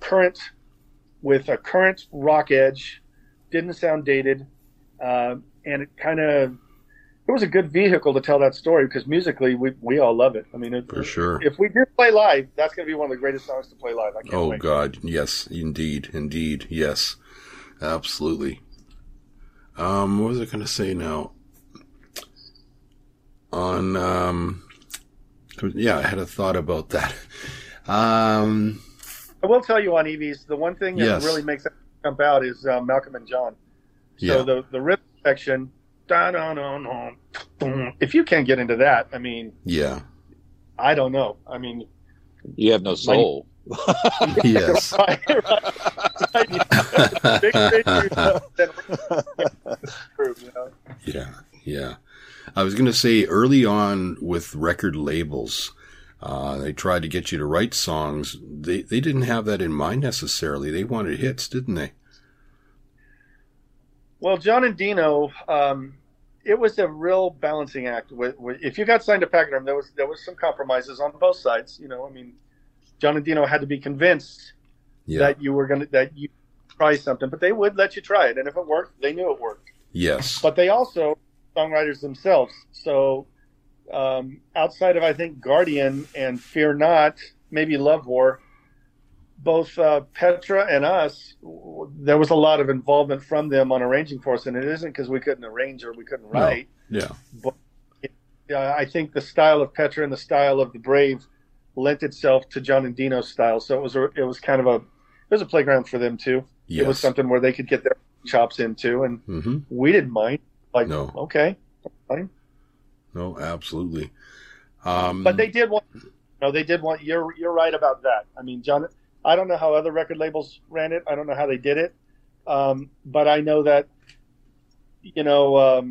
current, with a current rock edge, didn't sound dated, and it kind of, it was a good vehicle to tell that story, because musically we all love it. I mean, for sure. If we do play live, that's going to be one of the greatest songs to play live. I can't wait. Oh God, yes, indeed, yes, absolutely. What was I going to say now? On I had a thought about that. I will tell you on EVs, the one thing that really makes it jump out is Malcolm and John. So the rhythm section. If you can't get into that, I mean, I don't know. I mean, you have no soul. Yes. Right. Yeah. I was going to say, early on with record labels, they tried to get you to write songs. They didn't have that in mind necessarily. They wanted hits, didn't they? Well, John and Dino, it was a real balancing act. If you got signed to Pakaderm, there was some compromises on both sides. You know, I mean, John and Dino had to be convinced that you were that you try something, but they would let you try it, and if it worked, they knew it worked. Yes. But they also songwriters themselves. So outside of, I think, Guardian and Fear Not, maybe Love War, both Petra and us, there was a lot of involvement from them on arranging for us, and it isn't because we couldn't arrange or we couldn't write. No. Yeah. But I think the style of Petra and the style of The Brave lent itself to John and Dino's style, so it was kind of a playground for them too. Yes. It was something where they could get their chops into, and we didn't mind. Like, no. Okay, fine. No, absolutely. But they did want. No, they did want. You're right about that. I mean, John. I don't know how other record labels ran it. I don't know how they did it. But I know that, you know,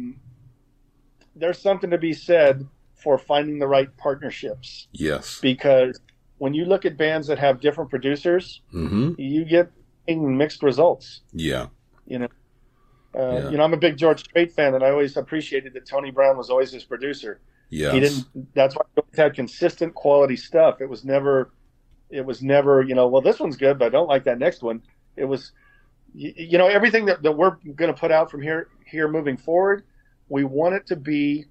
there's something to be said for finding the right partnerships. Yes. Because when you look at bands that have different producers, you get mixed results. Yeah. You know, I'm a big George Strait fan, and I always appreciated that Tony Brown was always his producer. Yeah. That's why he always had consistent quality stuff. It was never, you know, well, this one's good, but I don't like that next one. It was, you know, everything that we're going to put out from here moving forward, we want it to be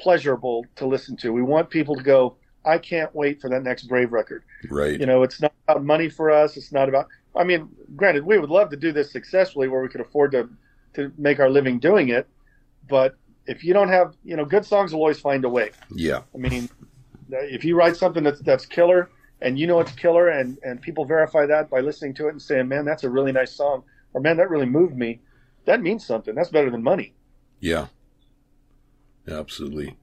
pleasurable to listen to. We want people to go, I can't wait for that next Brave record. Right. You know, it's not about money for us. It's not about, I mean, granted, we would love to do this successfully where we could afford to make our living doing it. But if you don't have, you know, good songs will always find a way. Yeah. I mean, if you write something that's killer, and you know it's killer, and people verify that by listening to it and saying, man, that's a really nice song, or man, that really moved me, that means something. That's better than money. Yeah, absolutely.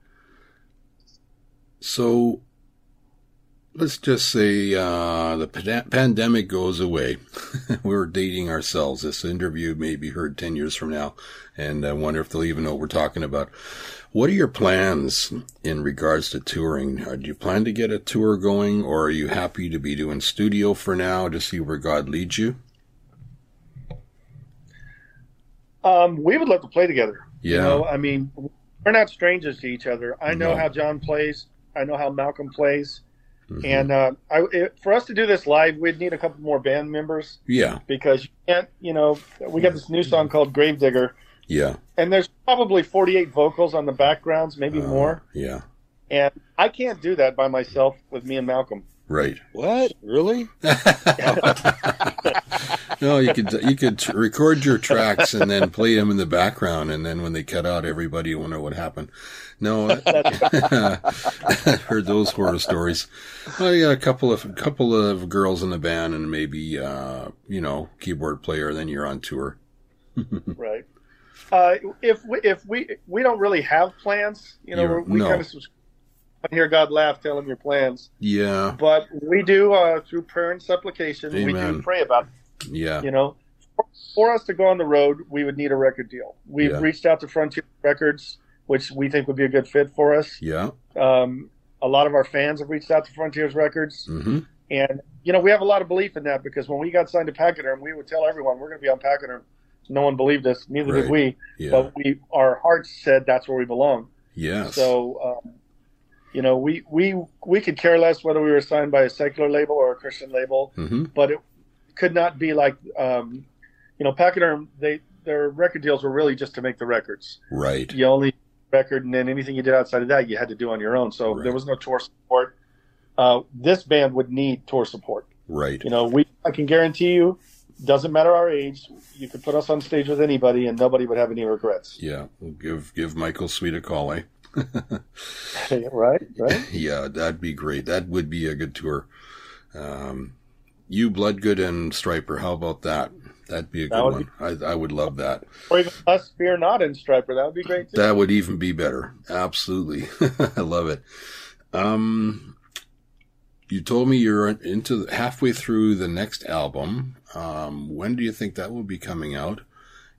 So let's just say the pandemic goes away. We're dating ourselves. This interview may be heard 10 years from now, and I wonder if they'll even know what we're talking about. What are your plans in regards to touring? Do you plan to get a tour going, or are you happy to be doing studio for now to see where God leads you? We would love to play together. Yeah. You know, I mean, we're not strangers to each other. I know how John plays. I know how Malcolm plays. Mm-hmm. And for us to do this live, we'd need a couple more band members. Yeah. Because you can't, you know, we got this new song called Grave Digger. Yeah. And there's probably 48 vocals on the backgrounds, maybe more. Yeah. And I can't do that by myself with me and Malcolm. Right. What? Really? No, you could record your tracks and then play them in the background, and then when they cut out, everybody wonder what happened. No, I've heard those horror stories. Well, you got a couple of girls in the band and maybe keyboard player, then you're on tour. Right. If we don't really have plans, you know, kind of hear God laugh, tell him your plans. Yeah. But we do, through prayer and supplication, Amen. We do pray about it. Yeah. You know, for us to go on the road, we would need a record deal. We've reached out to Frontier Records. which we think would be a good fit for us. Yeah. A lot of our fans have reached out to Frontiers Records. Mm-hmm. And, you know, we have a lot of belief in that because when we got signed to Pakaderm, we would tell everyone we're going to be on Pakaderm. No one believed us. Neither did we. Yeah. But our hearts said that's where we belong. Yes. So, you know, we could care less whether we were signed by a secular label or a Christian label. Mm-hmm. But it could not be like, you know, Pakaderm, their record deals were really just to make the records. Right. You only record, and then anything you did outside of that, you had to do on your own. So there was no tour support. This band would need tour support. Right. You know, I can guarantee you, doesn't matter our age, you could put us on stage with anybody and nobody would have any regrets. Yeah. We'll give Michael Sweet a call, eh? Right? Yeah, that'd be great. That would be a good tour. You, Bloodgood, and Stryper, how about that? That'd be a good one. I would love that. Or even us, Fear Not, and Stryper. That would be great, too. That would even be better. Absolutely. I love it. You told me you're into halfway through the next album. When do you think that will be coming out?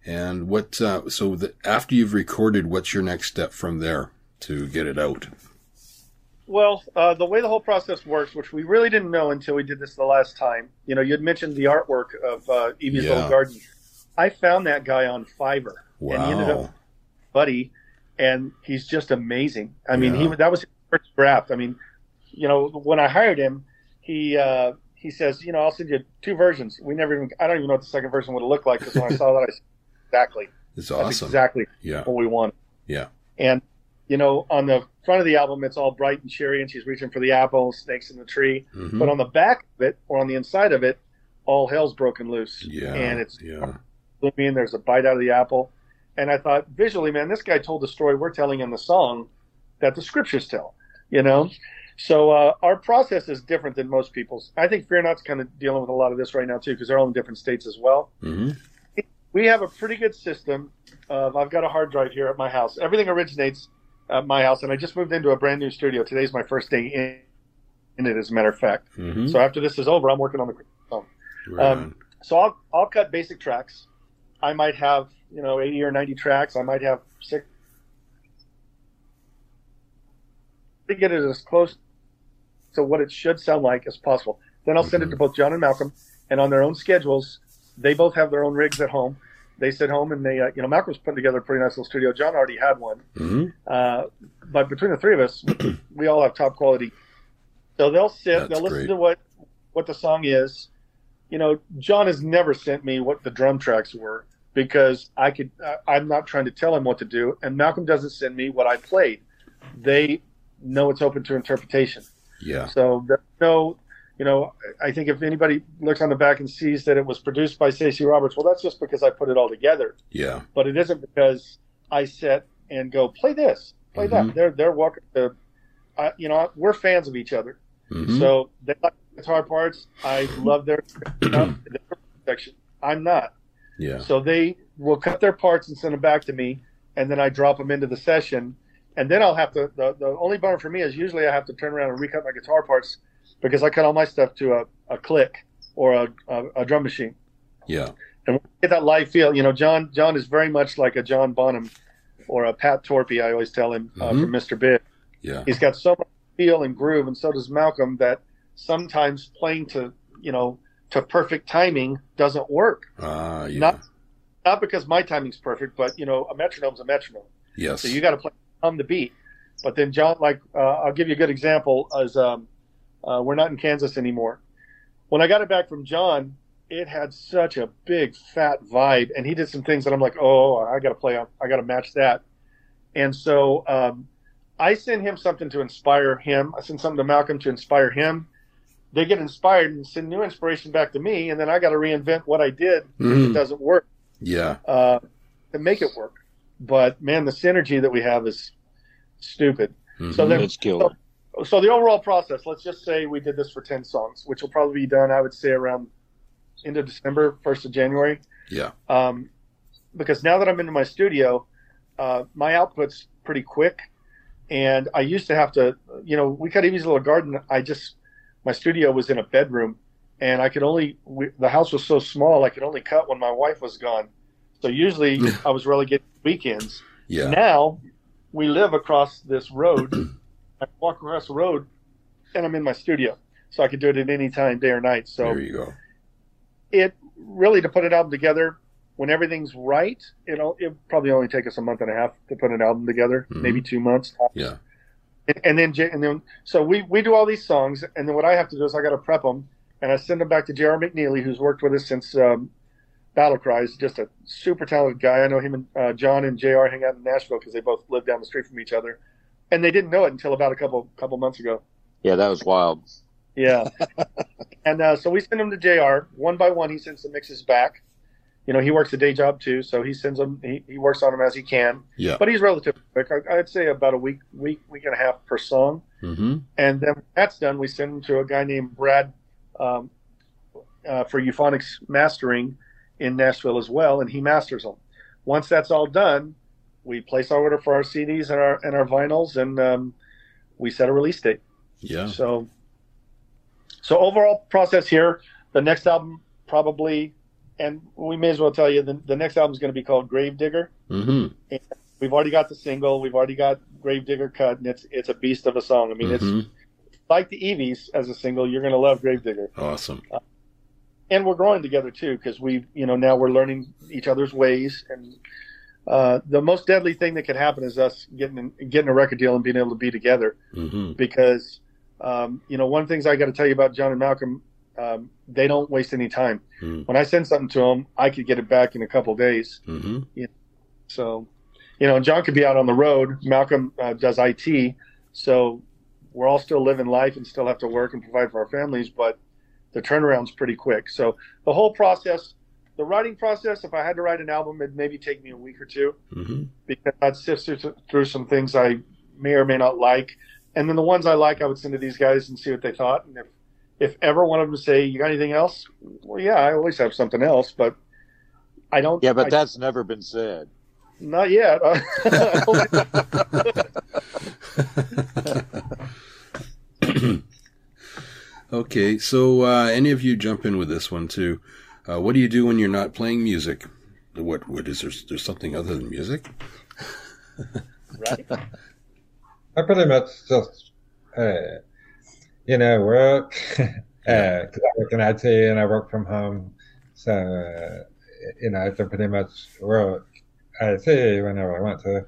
And what? After you've recorded, what's your next step from there to get it out? Well, the way the whole process works, which we really didn't know until we did this the last time. You know, you'd mentioned the artwork of Evie's Little Garden. I found that guy on Fiverr. Wow. And he ended up buddy, and he's just amazing. I mean, that was his first draft. I mean, you know, when I hired him, he says, you know, I'll send you two versions. I don't even know what the second version would have looked like because when I saw that, I said, exactly. It's awesome. That's exactly what we wanted. Yeah. And, you know, on the front of the album, it's all bright and cheery and she's reaching for the apple, snakes in the tree. Mm-hmm. But on the back of it or on the inside of it, all hell's broken loose. Yeah. And it's gloomy and there's a bite out of the apple. And I thought, visually, man, this guy told the story we're telling in the song that the scriptures tell, you know? So our process is different than most people's. I think Fear Not's kind of dealing with a lot of this right now, too, because they're all in different states as well. Mm-hmm. We have a pretty good system of, I've got a hard drive here at my house. Everything originates at my house, and I just moved into a brand new studio. Today's my first day in it, as a matter of fact. Mm-hmm. So after this is over, I'm working on the phone. Right. So I'll cut basic tracks. I might have, you know, 80 or 90 tracks. I might have six. To get it as close to what it should sound like as possible. Then I'll send it to both John and Malcolm, and on their own schedules, they both have their own rigs at home. They sit home and they, you know, Malcolm's putting together a pretty nice little studio. John already had one. Mm-hmm. But between the three of us, we all have top quality. So they'll sit, they'll listen to what the song is. You know, John has never sent me what the drum tracks were because I'm not trying to tell him what to do. And Malcolm doesn't send me what I played. They know it's open to interpretation. Yeah. So there's no, you know, I think if anybody looks on the back and sees that it was produced by Stacey Roberts, well, that's just because I put it all together. Yeah. But it isn't because I sit and go, play this, play that. They're welcome to, you know, we're fans of each other. Mm-hmm. So they like guitar parts. I love their section. I'm not. Yeah. So they will cut their parts and send them back to me, and then I drop them into the session. And then I'll have to, the only bummer for me is usually I have to turn around and recut my guitar parts because I cut all my stuff to a click or a drum machine. Yeah. And when you get that live feel, you know, John is very much like a John Bonham or a Pat Torpy, I always tell him, from Mr. Big. Yeah. He's got so much feel and groove, and so does Malcolm, that sometimes playing to, you know, to perfect timing doesn't work. Yeah. Not because my timing's perfect, but, you know, a metronome's a metronome. Yes. So you got to play on the beat. But then John, like, I'll give you a good example as we're not in Kansas anymore. When I got it back from John, it had such a big fat vibe, and he did some things that I'm like, oh, I gotta play on, I gotta match that. And so I send him something to inspire him. I send something to Malcolm to inspire him. They get inspired and send new inspiration back to me, and then I gotta reinvent what I did if it doesn't work. Yeah. To make it work. But, man, the synergy that we have is stupid. Mm-hmm. So the overall process, let's just say we did this for 10 songs, which will probably be done, I would say, around end of December, 1st of January. Yeah. Because now that I'm into my studio, my output's pretty quick. And I used to have to, you know, we cut Evie's Little Garden. My studio was in a bedroom. And I could only, the house was so small, I could only cut when my wife was gone. So usually I was relegated to weekends. Yeah. Now we live across this road. I walk across the road, and I'm in my studio. So I could do it at any time, day or night. So there you go. It really, to put an album together, when everything's right, it'll probably only take us a month and a half to put an album together, maybe 2 months. Yeah. And then so we do all these songs, and then what I have to do is I got to prep them, and I send them back to J.R. McNeely, who's worked with us since Battle Cries, just a super talented guy. I know him and John and J.R. hang out in Nashville because they both live down the street from each other, and they didn't know it until about a couple months ago. Yeah, that was wild. Yeah. And so we send them to JR one by one. He sends the mixes back. You know, he works a day job too, so he sends them. He works on them as he can. Yeah. But he's relatively quick. I'd say about a week and a half per song. Mm-hmm. And then when that's done, we send them to a guy named Bride for Euphonics Mastering in Nashville as well, and he masters them. Once that's all done, we place our order for our CDs and our vinyls, and we set a release date. Yeah. So overall process here, the next album probably, and we may as well tell you, the next album is going to be called Grave Digger. Mm-hmm. And we've already got the single. We've already got Grave Digger cut, and it's a beast of a song. I mean, it's like the EVs as a single. You're going to love Grave Digger. Awesome. And we're growing together, too, because now we're learning each other's ways. And the most deadly thing that could happen is us getting a record deal and being able to be together, because... one of the things I got to tell you about John and Malcolm, they don't waste any time. Mm. When I send something to them, I could get it back in a couple of days. Mm-hmm. You know? So, John could be out on the road. Malcolm does IT. So we're all still living life and still have to work and provide for our families, but the turnaround's pretty quick. So the whole process, the writing process, if I had to write an album, it'd maybe take me a week or two, because I'd sift through some things I may or may not like. And then the ones I like, I would send to these guys and see what they thought. And if ever one of them say, "You got anything else?" Well, yeah, I always have something else, but I don't. Yeah, but that's never been said. Not yet. Okay, so any of you jump in with this one too. What do you do when you're not playing music? What is there? There's something other than music, right? I pretty much just, work, because I work in IT and I work from home. So, I can pretty much work IT whenever I want to.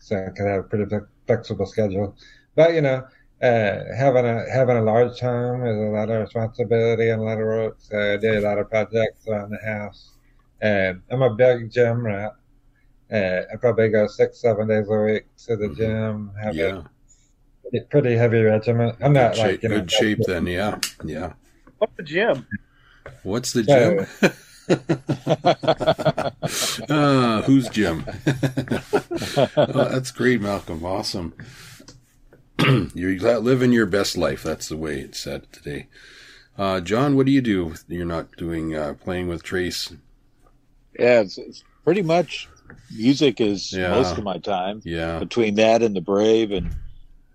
So I can have a pretty flexible schedule. But, having a large home is a lot of responsibility and a lot of work. So I do a lot of projects around the house. I'm a big gym rat. I probably go 6-7 days a week to the gym. Have a pretty heavy regimen. I'm not like good shape then. Yeah, yeah. What's the gym? What's the gym? Whose gym? Oh, that's great, Malcolm. Awesome. You're living your best life. That's the way it's said today. John, what do you do if you're not doing playing with Trace? Yeah, it's pretty much. Music is most of my time. Yeah. Between that and The Brave and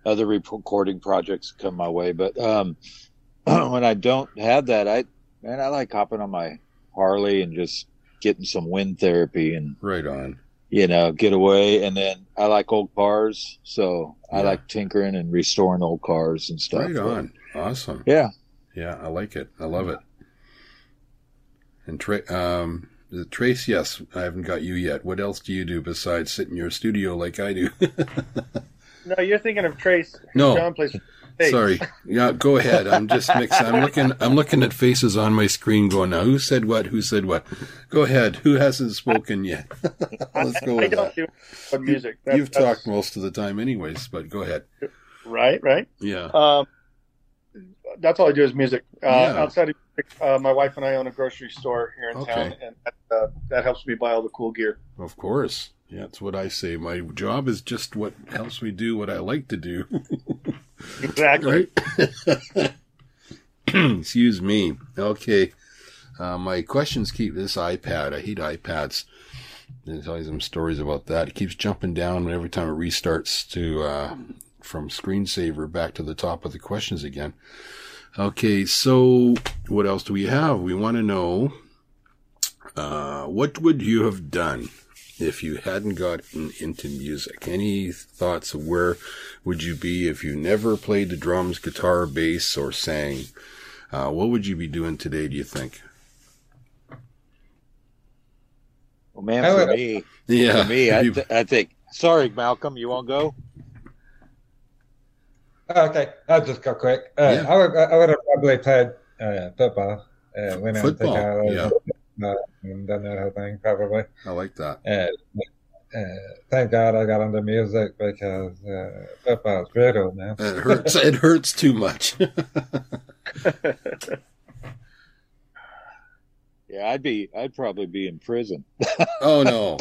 other recording projects come my way, but when I don't have that, I like hopping on my Harley and just getting some wind therapy and right on. Get away. And then I like old cars, so I like tinkering and restoring old cars and stuff. Right on. But, awesome. Yeah. Yeah, I like it. I love it. And Trace, yes, I haven't got you yet. What else do you do besides sit in your studio like I do? No, you're thinking of Trace. No, John plays Face. Sorry. Yeah, go ahead. I'm just mixing. I'm looking at faces on my screen going, now, who said what? Who said what? Go ahead. Who hasn't spoken yet? Let's go. I don't do music. You've talked most of the time, anyways. But go ahead. Right. Yeah. That's all I do is music. Outside of music, my wife and I own a grocery store here in town, and that helps me buy all the cool gear. Of course. Yeah, that's what I say. My job is just what helps me do what I like to do. Exactly. Right? Excuse me. Okay. My questions keep this iPad. I hate iPads. There's always some stories about that. It keeps jumping down every time it restarts to... from screensaver back to the top of the questions again. Okay, so what else do we have? We want to know what would you have done if you hadn't gotten into music? Any thoughts of where would you be if you never played the drums, guitar, bass, or sang? What would you be doing today, do you think? Well, man, for me, I think... Sorry, Malcolm, you won't go? Okay, I'll just go quick. Yeah. I would have probably played football. And done that whole thing, probably. I like that. Thank God I got into music because football's brutal, man. It hurts. It hurts too much. Yeah, I'd probably be in prison. Oh no!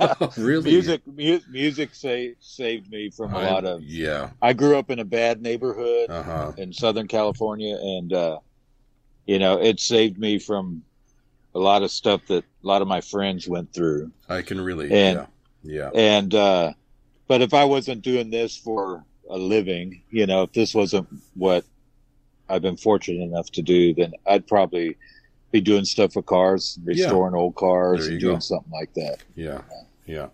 Oh, really? Music saved me from a lot of. Yeah. I grew up in a bad neighborhood in Southern California, and it saved me from a lot of stuff that a lot of my friends went through. I can relate. But if I wasn't doing this for a living, if this wasn't what I've been fortunate enough to do, then I'd probably be doing stuff with cars, restoring old cars and doing something like that. Yeah. Yeah.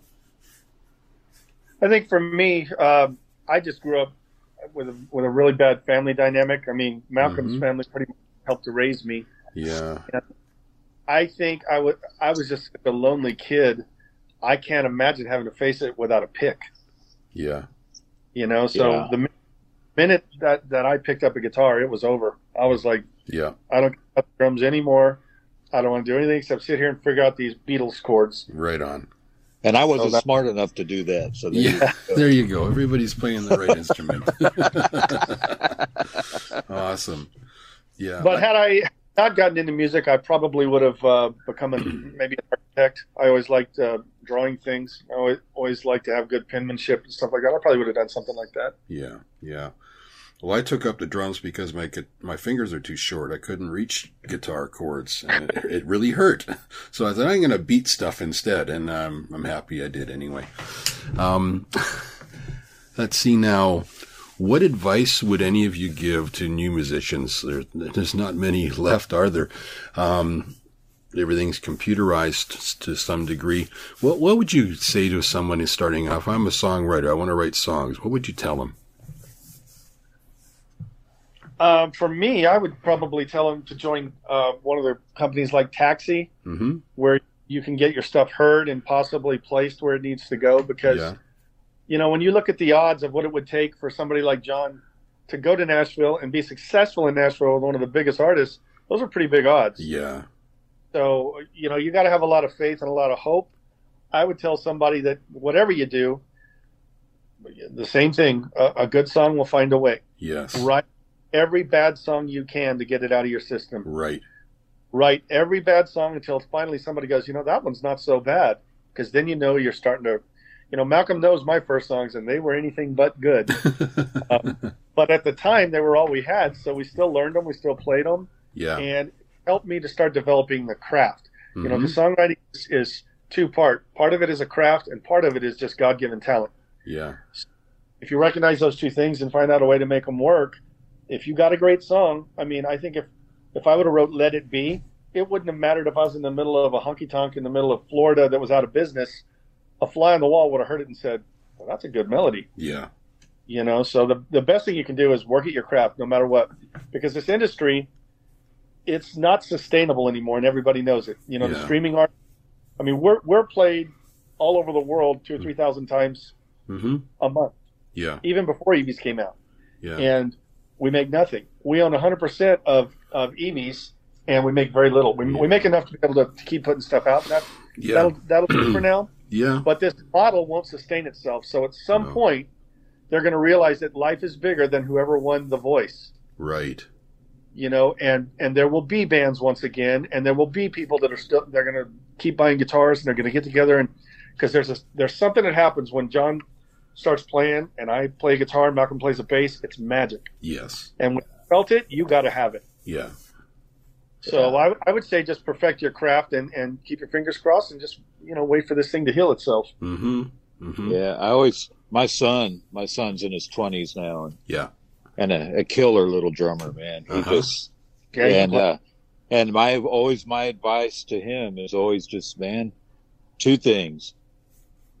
I think for me, I just grew up with a really bad family dynamic. I mean, Malcolm's family pretty much helped to raise me. Yeah. And I think I was just a lonely kid. I can't imagine having to face it without a pick. Yeah. The minute that I picked up a guitar, it was over. I was like, I don't cut the drums anymore. I don't want to do anything except sit here and figure out these Beatles chords. Right on. And I wasn't smart enough to do that. So there you go. Everybody's playing the right instrument. Awesome. Yeah. But had I not gotten into music, I probably would have become maybe an architect. I always liked drawing things. I always liked to have good penmanship and stuff like that. I probably would have done something like that. Yeah, yeah. Well, I took up the drums because my fingers are too short. I couldn't reach guitar chords, and it really hurt. So I thought, I'm going to beat stuff instead, and I'm happy I did anyway. Let's see now. What advice would any of you give to new musicians? There's not many left, are there? Everything's computerized to some degree. What would you say to someone who's starting off? I'm a songwriter. I want to write songs. What would you tell them? For me, I would probably tell them to join one of the companies like Taxi, where you can get your stuff heard and possibly placed where it needs to go because... Yeah. When you look at the odds of what it would take for somebody like John to go to Nashville and be successful in Nashville with one of the biggest artists, those are pretty big odds. Yeah. So, you got to have a lot of faith and a lot of hope. I would tell somebody that whatever you do, the same thing, a good song will find a way. Yes. Write every bad song you can to get it out of your system. Right. Write every bad song until finally somebody goes, that one's not so bad. Because then you're starting to... Malcolm knows my first songs, and they were anything but good. But at the time, they were all we had, so we still learned them, we still played them, and it helped me to start developing the craft. The songwriting is two-part. Part of it is a craft, and part of it is just God-given talent. Yeah. So if you recognize those two things and find out a way to make them work, if you got a great song, I mean, I think if I would have wrote Let It Be, it wouldn't have mattered if I was in the middle of a honky-tonk in the middle of Florida that was out of business. A fly on the wall would have heard it and said, well, that's a good melody. Yeah. So the best thing you can do is work at your craft no matter what. Because this industry, it's not sustainable anymore, and everybody knows it. The streaming art, I mean, we're played all over the world 2,000 or 3,000 times a month. Yeah. Even before Evie's came out. Yeah. And we make nothing. We own 100% of Evie's, and we make very little. We make enough to be able to keep putting stuff out. That'll do for now. Yeah. But this model won't sustain itself. So at some point, they're going to realize that life is bigger than whoever won The Voice. Right. And there will be bands once again, and there will be people that are still, they're going to keep buying guitars, and they're going to get together. And because there's something that happens when John starts playing, and I play guitar, and Malcolm plays a bass, it's magic. Yes. And when you felt it, you got to have it. Yeah. So I would say just perfect your craft and keep your fingers crossed and just, wait for this thing to heal itself. Mm-hmm. Mm-hmm. Yeah, my son's in his 20s now. And a killer little drummer, man. He just, and my advice to him is always just, man, two things.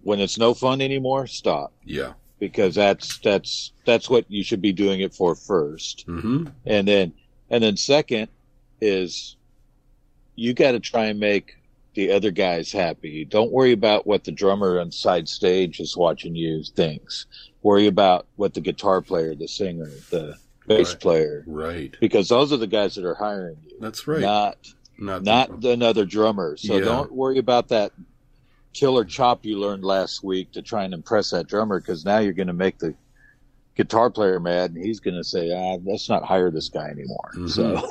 When it's no fun anymore, stop. Yeah. Because that's what you should be doing it for first. Mm-hmm. And then second is you got to try and make the other guys happy. Don't worry about what the drummer on side stage is watching you thinks. Worry about what the guitar player, the singer, the bass player. Right. Because those are the guys that are hiring you. That's right. Not another drummer. So don't worry about that killer chop you learned last week to try and impress that drummer, because now you're going to make the guitar player mad and he's going to say, let's not hire this guy anymore. Mm-hmm. So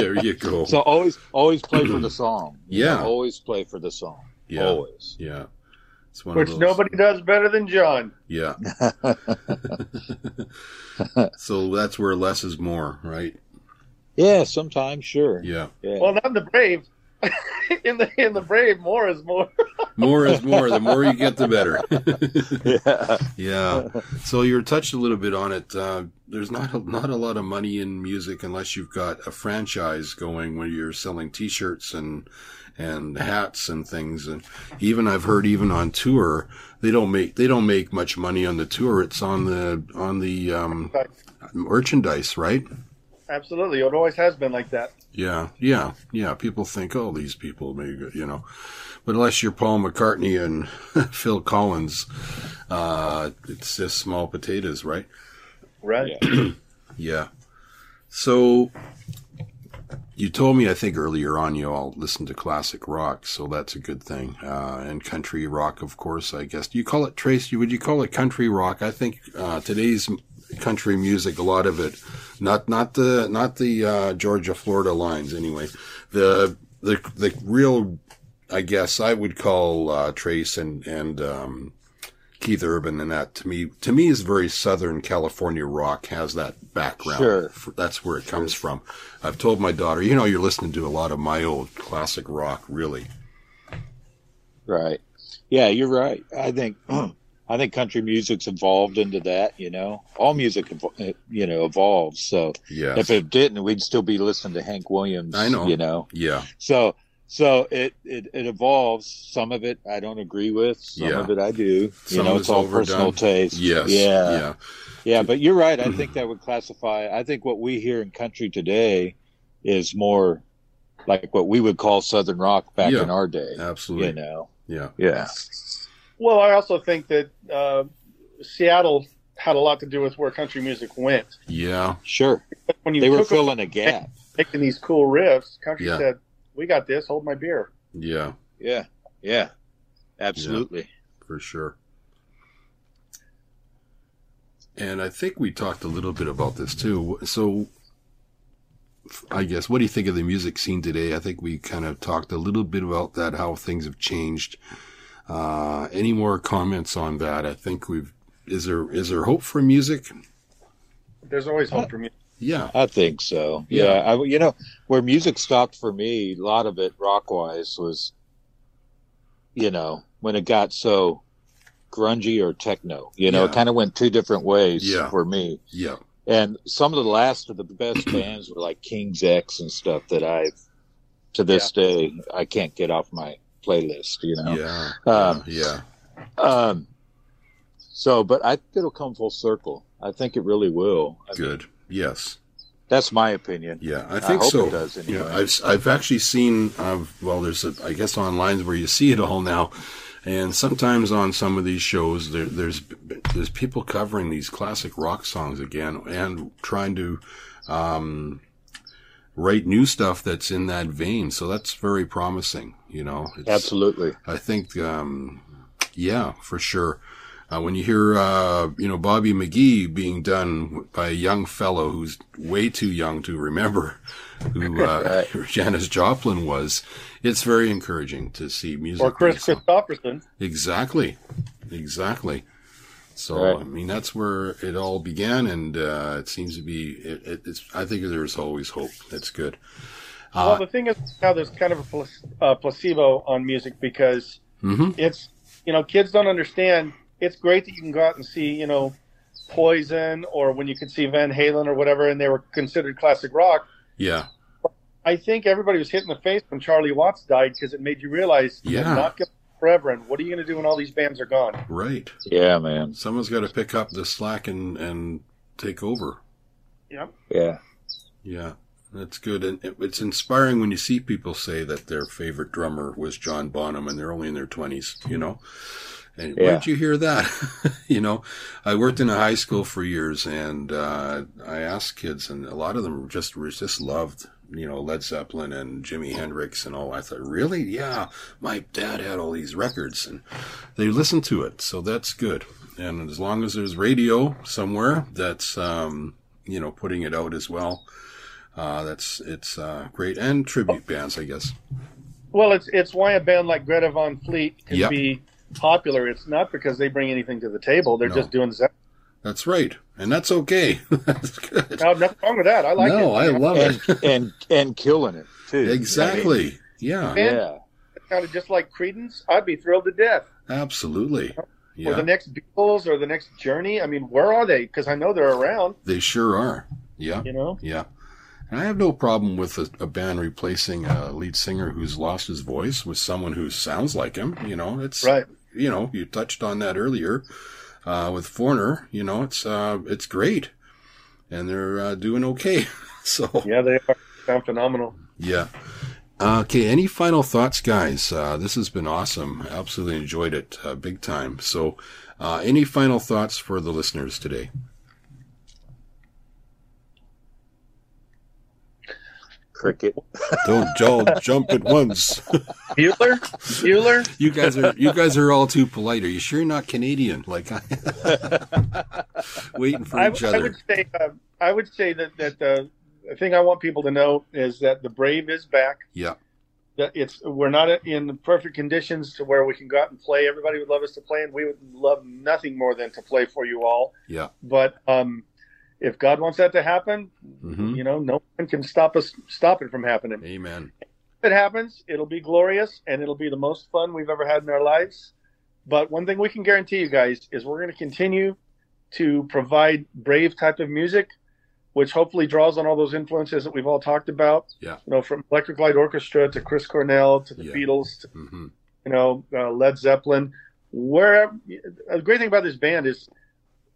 there you go. So always play for the song. Yeah. You know, always play for the song. Yeah. Always. Yeah. It's one of those. Nobody does better than John. Yeah. So that's where less is more, right? Yeah, sometimes, sure. Yeah. Well, not The Brave. In the Brave, more is more. More is more. The more you get, the better. Yeah. So you touched a little bit on it. There's not a lot of money in music unless you've got a franchise going where you're selling T-shirts and hats and things. And even I've heard even on tour they don't make much money on the tour. It's on the merchandise, right? Absolutely. It always has been like that. Yeah. People think, these people may, but unless you're Paul McCartney and Phil Collins, it's just small potatoes, right? Right. Yeah. So you told me, I think earlier on, you all listen to classic rock. So that's a good thing. And country rock, of course, I guess. Do you call it, Trace? Would you call it country rock? I think today's country music, a lot of it, not the Georgia Florida lines anyway. The real, I guess I would call Trace and Keith Urban, and that to me is very Southern California rock, has that background. Sure. That's where it comes from. I've told my daughter, you're listening to a lot of my old classic rock, really. Right. Yeah, you're right. I think country music's evolved into that, all music, evolves. So if it didn't, we'd still be listening to Hank Williams, I know. Yeah. So it evolves. Some of it I don't agree with. Some of it I do. It's all overdone. Personal taste. Yes. Yeah. Yeah. But you're right. I think that would classify. I think what we hear in country today is more like what we would call Southern rock back in our day. Absolutely. Yeah. Yeah. Well, I also think that Seattle had a lot to do with where country music went. Yeah, sure. When they were filling a gap, making these cool riffs, country said, "We got this. Hold my beer." Yeah. Absolutely, for sure. And I think we talked a little bit about this too. So, I guess, what do you think of the music scene today? I think we kind of talked a little bit about that, how things have changed. Any more comments on that? I think is there hope for music? There's always hope for music. Yeah. I think so. Yeah. Where music stopped for me, a lot of it rock-wise was, when it got so grungy or techno, it kind of went two different ways for me. Yeah. And some of the last of the best bands were like King's X and stuff that to this day, I can't get off my playlist, but I think it'll come full circle. I think it really will. I mean, yes, that's my opinion. Yeah, I think so. It does anyway. I've actually seen. There's I guess online where you see it all now, and sometimes on some of these shows there's people covering these classic rock songs again and trying to write new stuff that's in that vein. So that's very promising, Absolutely. I think, for sure. When you hear, Bobby McGee being done by a young fellow who's way too young to remember who Janis Joplin was, it's very encouraging to see music. Or Chris Christopherson. Exactly. So, right. I mean, that's where it all began, and it seems to be, I think there's always hope. That's good. Well, the thing is now there's kind of a placebo on music because it's, kids don't understand. It's great that you can go out and see, Poison, or when you could see Van Halen or whatever, and they were considered classic rock. Yeah. I think everybody was hit in the face when Charlie Watts died because it made you realize not forever, and what are you going to do when all these bands are gone? Right. Yeah, man. Someone's got to pick up the slack and take over. Yep. Yeah. Yeah. That's good. And it's inspiring when you see people say that their favorite drummer was John Bonham and they're only in their 20s, you know? And yeah. Where'd you hear that? You know, I worked in a high school for years and I asked kids, and a lot of them just loved, you know, Led Zeppelin and Jimi Hendrix and all. I thought, really? Yeah, my dad had all these records, and they listened to it. So that's good. And as long as there's radio somewhere that's, you know, putting it out as well. It's great. And tribute bands, I guess. Well, it's why a band like Greta Von Fleet can be popular. It's not because they bring anything to the table. They're just doing Zeppelin. That's right. And that's okay. That's good. No, nothing wrong with that. I like it. No, I love it. And killing it, too. Exactly. I mean, yeah. Yeah. Kind of just like Creedence, I'd be thrilled to death. Absolutely. Yeah. Or the next Beatles or the next Journey. I mean, where are they? Because I know they're around. They sure are. Yeah. You know? Yeah. And I have no problem with a band replacing a lead singer who's lost his voice with someone who sounds like him. You know, it's right. You know, you touched on that earlier with Foreigner. You know, it's great, and they're doing okay. So yeah, they sound phenomenal. Yeah. Okay. Any final thoughts, guys? This has been awesome. I absolutely enjoyed it, big time. So, any final thoughts for the listeners today? Cricket. Don't all jump at once. Bueller? You guys are all too polite. Are you sure you're not Canadian? Like waiting for each other. I would say that the thing I want people to know is that the Brave is back. Yeah. That we're not in the perfect conditions to where we can go out and play. Everybody would love us to play, and we would love nothing more than to play for you all. Yeah. But if God wants that to happen, you know, no one can stop it from happening. Amen. If it happens, it'll be glorious, and it'll be the most fun we've ever had in our lives. But one thing we can guarantee you guys is we're going to continue to provide Brave type of music, which hopefully draws on all those influences that we've all talked about. Yeah. You know, from Electric Light Orchestra to Chris Cornell to the Beatles to, you know, Led Zeppelin. The great thing about this band is,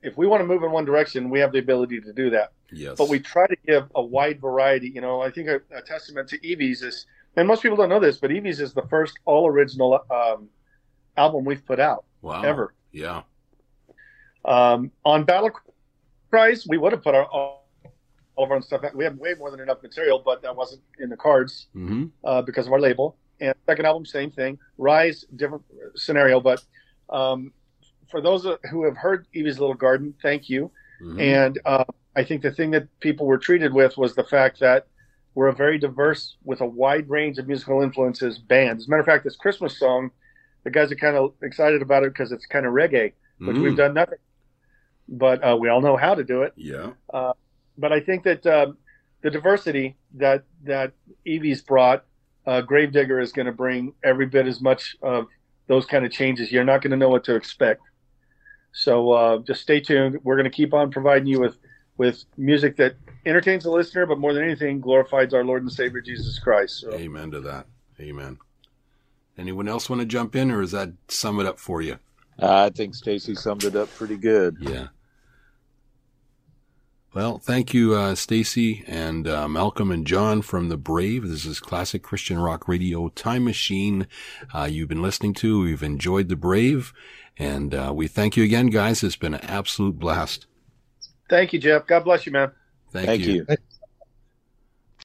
if we want to move in one direction, we have the ability to do that. Yes. But we try to give a wide variety. You know, I think a testament to Evie's is, and most people don't know this, but Evie's is the first all-original album we've put out ever. Yeah. On Battle Cries, we would have put all of our own stuff out. We have way more than enough material, but that wasn't in the cards because of our label. And second album, same thing. Rise, different scenario, but... for those who have heard Evie's Little Garden, thank you. And I think the thing that people were treated with was the fact that we're a very diverse, with a wide range of musical influences, band. As a matter of fact, this Christmas song, the guys are kind of excited about it because it's kind of reggae, which we've done nothing. But we all know how to do it. Yeah. But I think that the diversity that Evie's brought, Grave Digger is going to bring every bit as much of those kind of changes. You're not going to know what to expect. So just stay tuned. We're going to keep on providing you with music that entertains the listener, but more than anything, glorifies our Lord and Savior, Jesus Christ. So. Amen to that. Amen. Anyone else want to jump in, or does that sum it up for you? I think Stacy summed it up pretty good. Yeah. Well, thank you, Stacy and Malcolm and John from The Brave. This is Classic Christian Rock Radio Time Machine you've been listening to. We've enjoyed The Brave. And we thank you again, guys. It's been an absolute blast. Thank you, Jeff. God bless you, man. Thank you.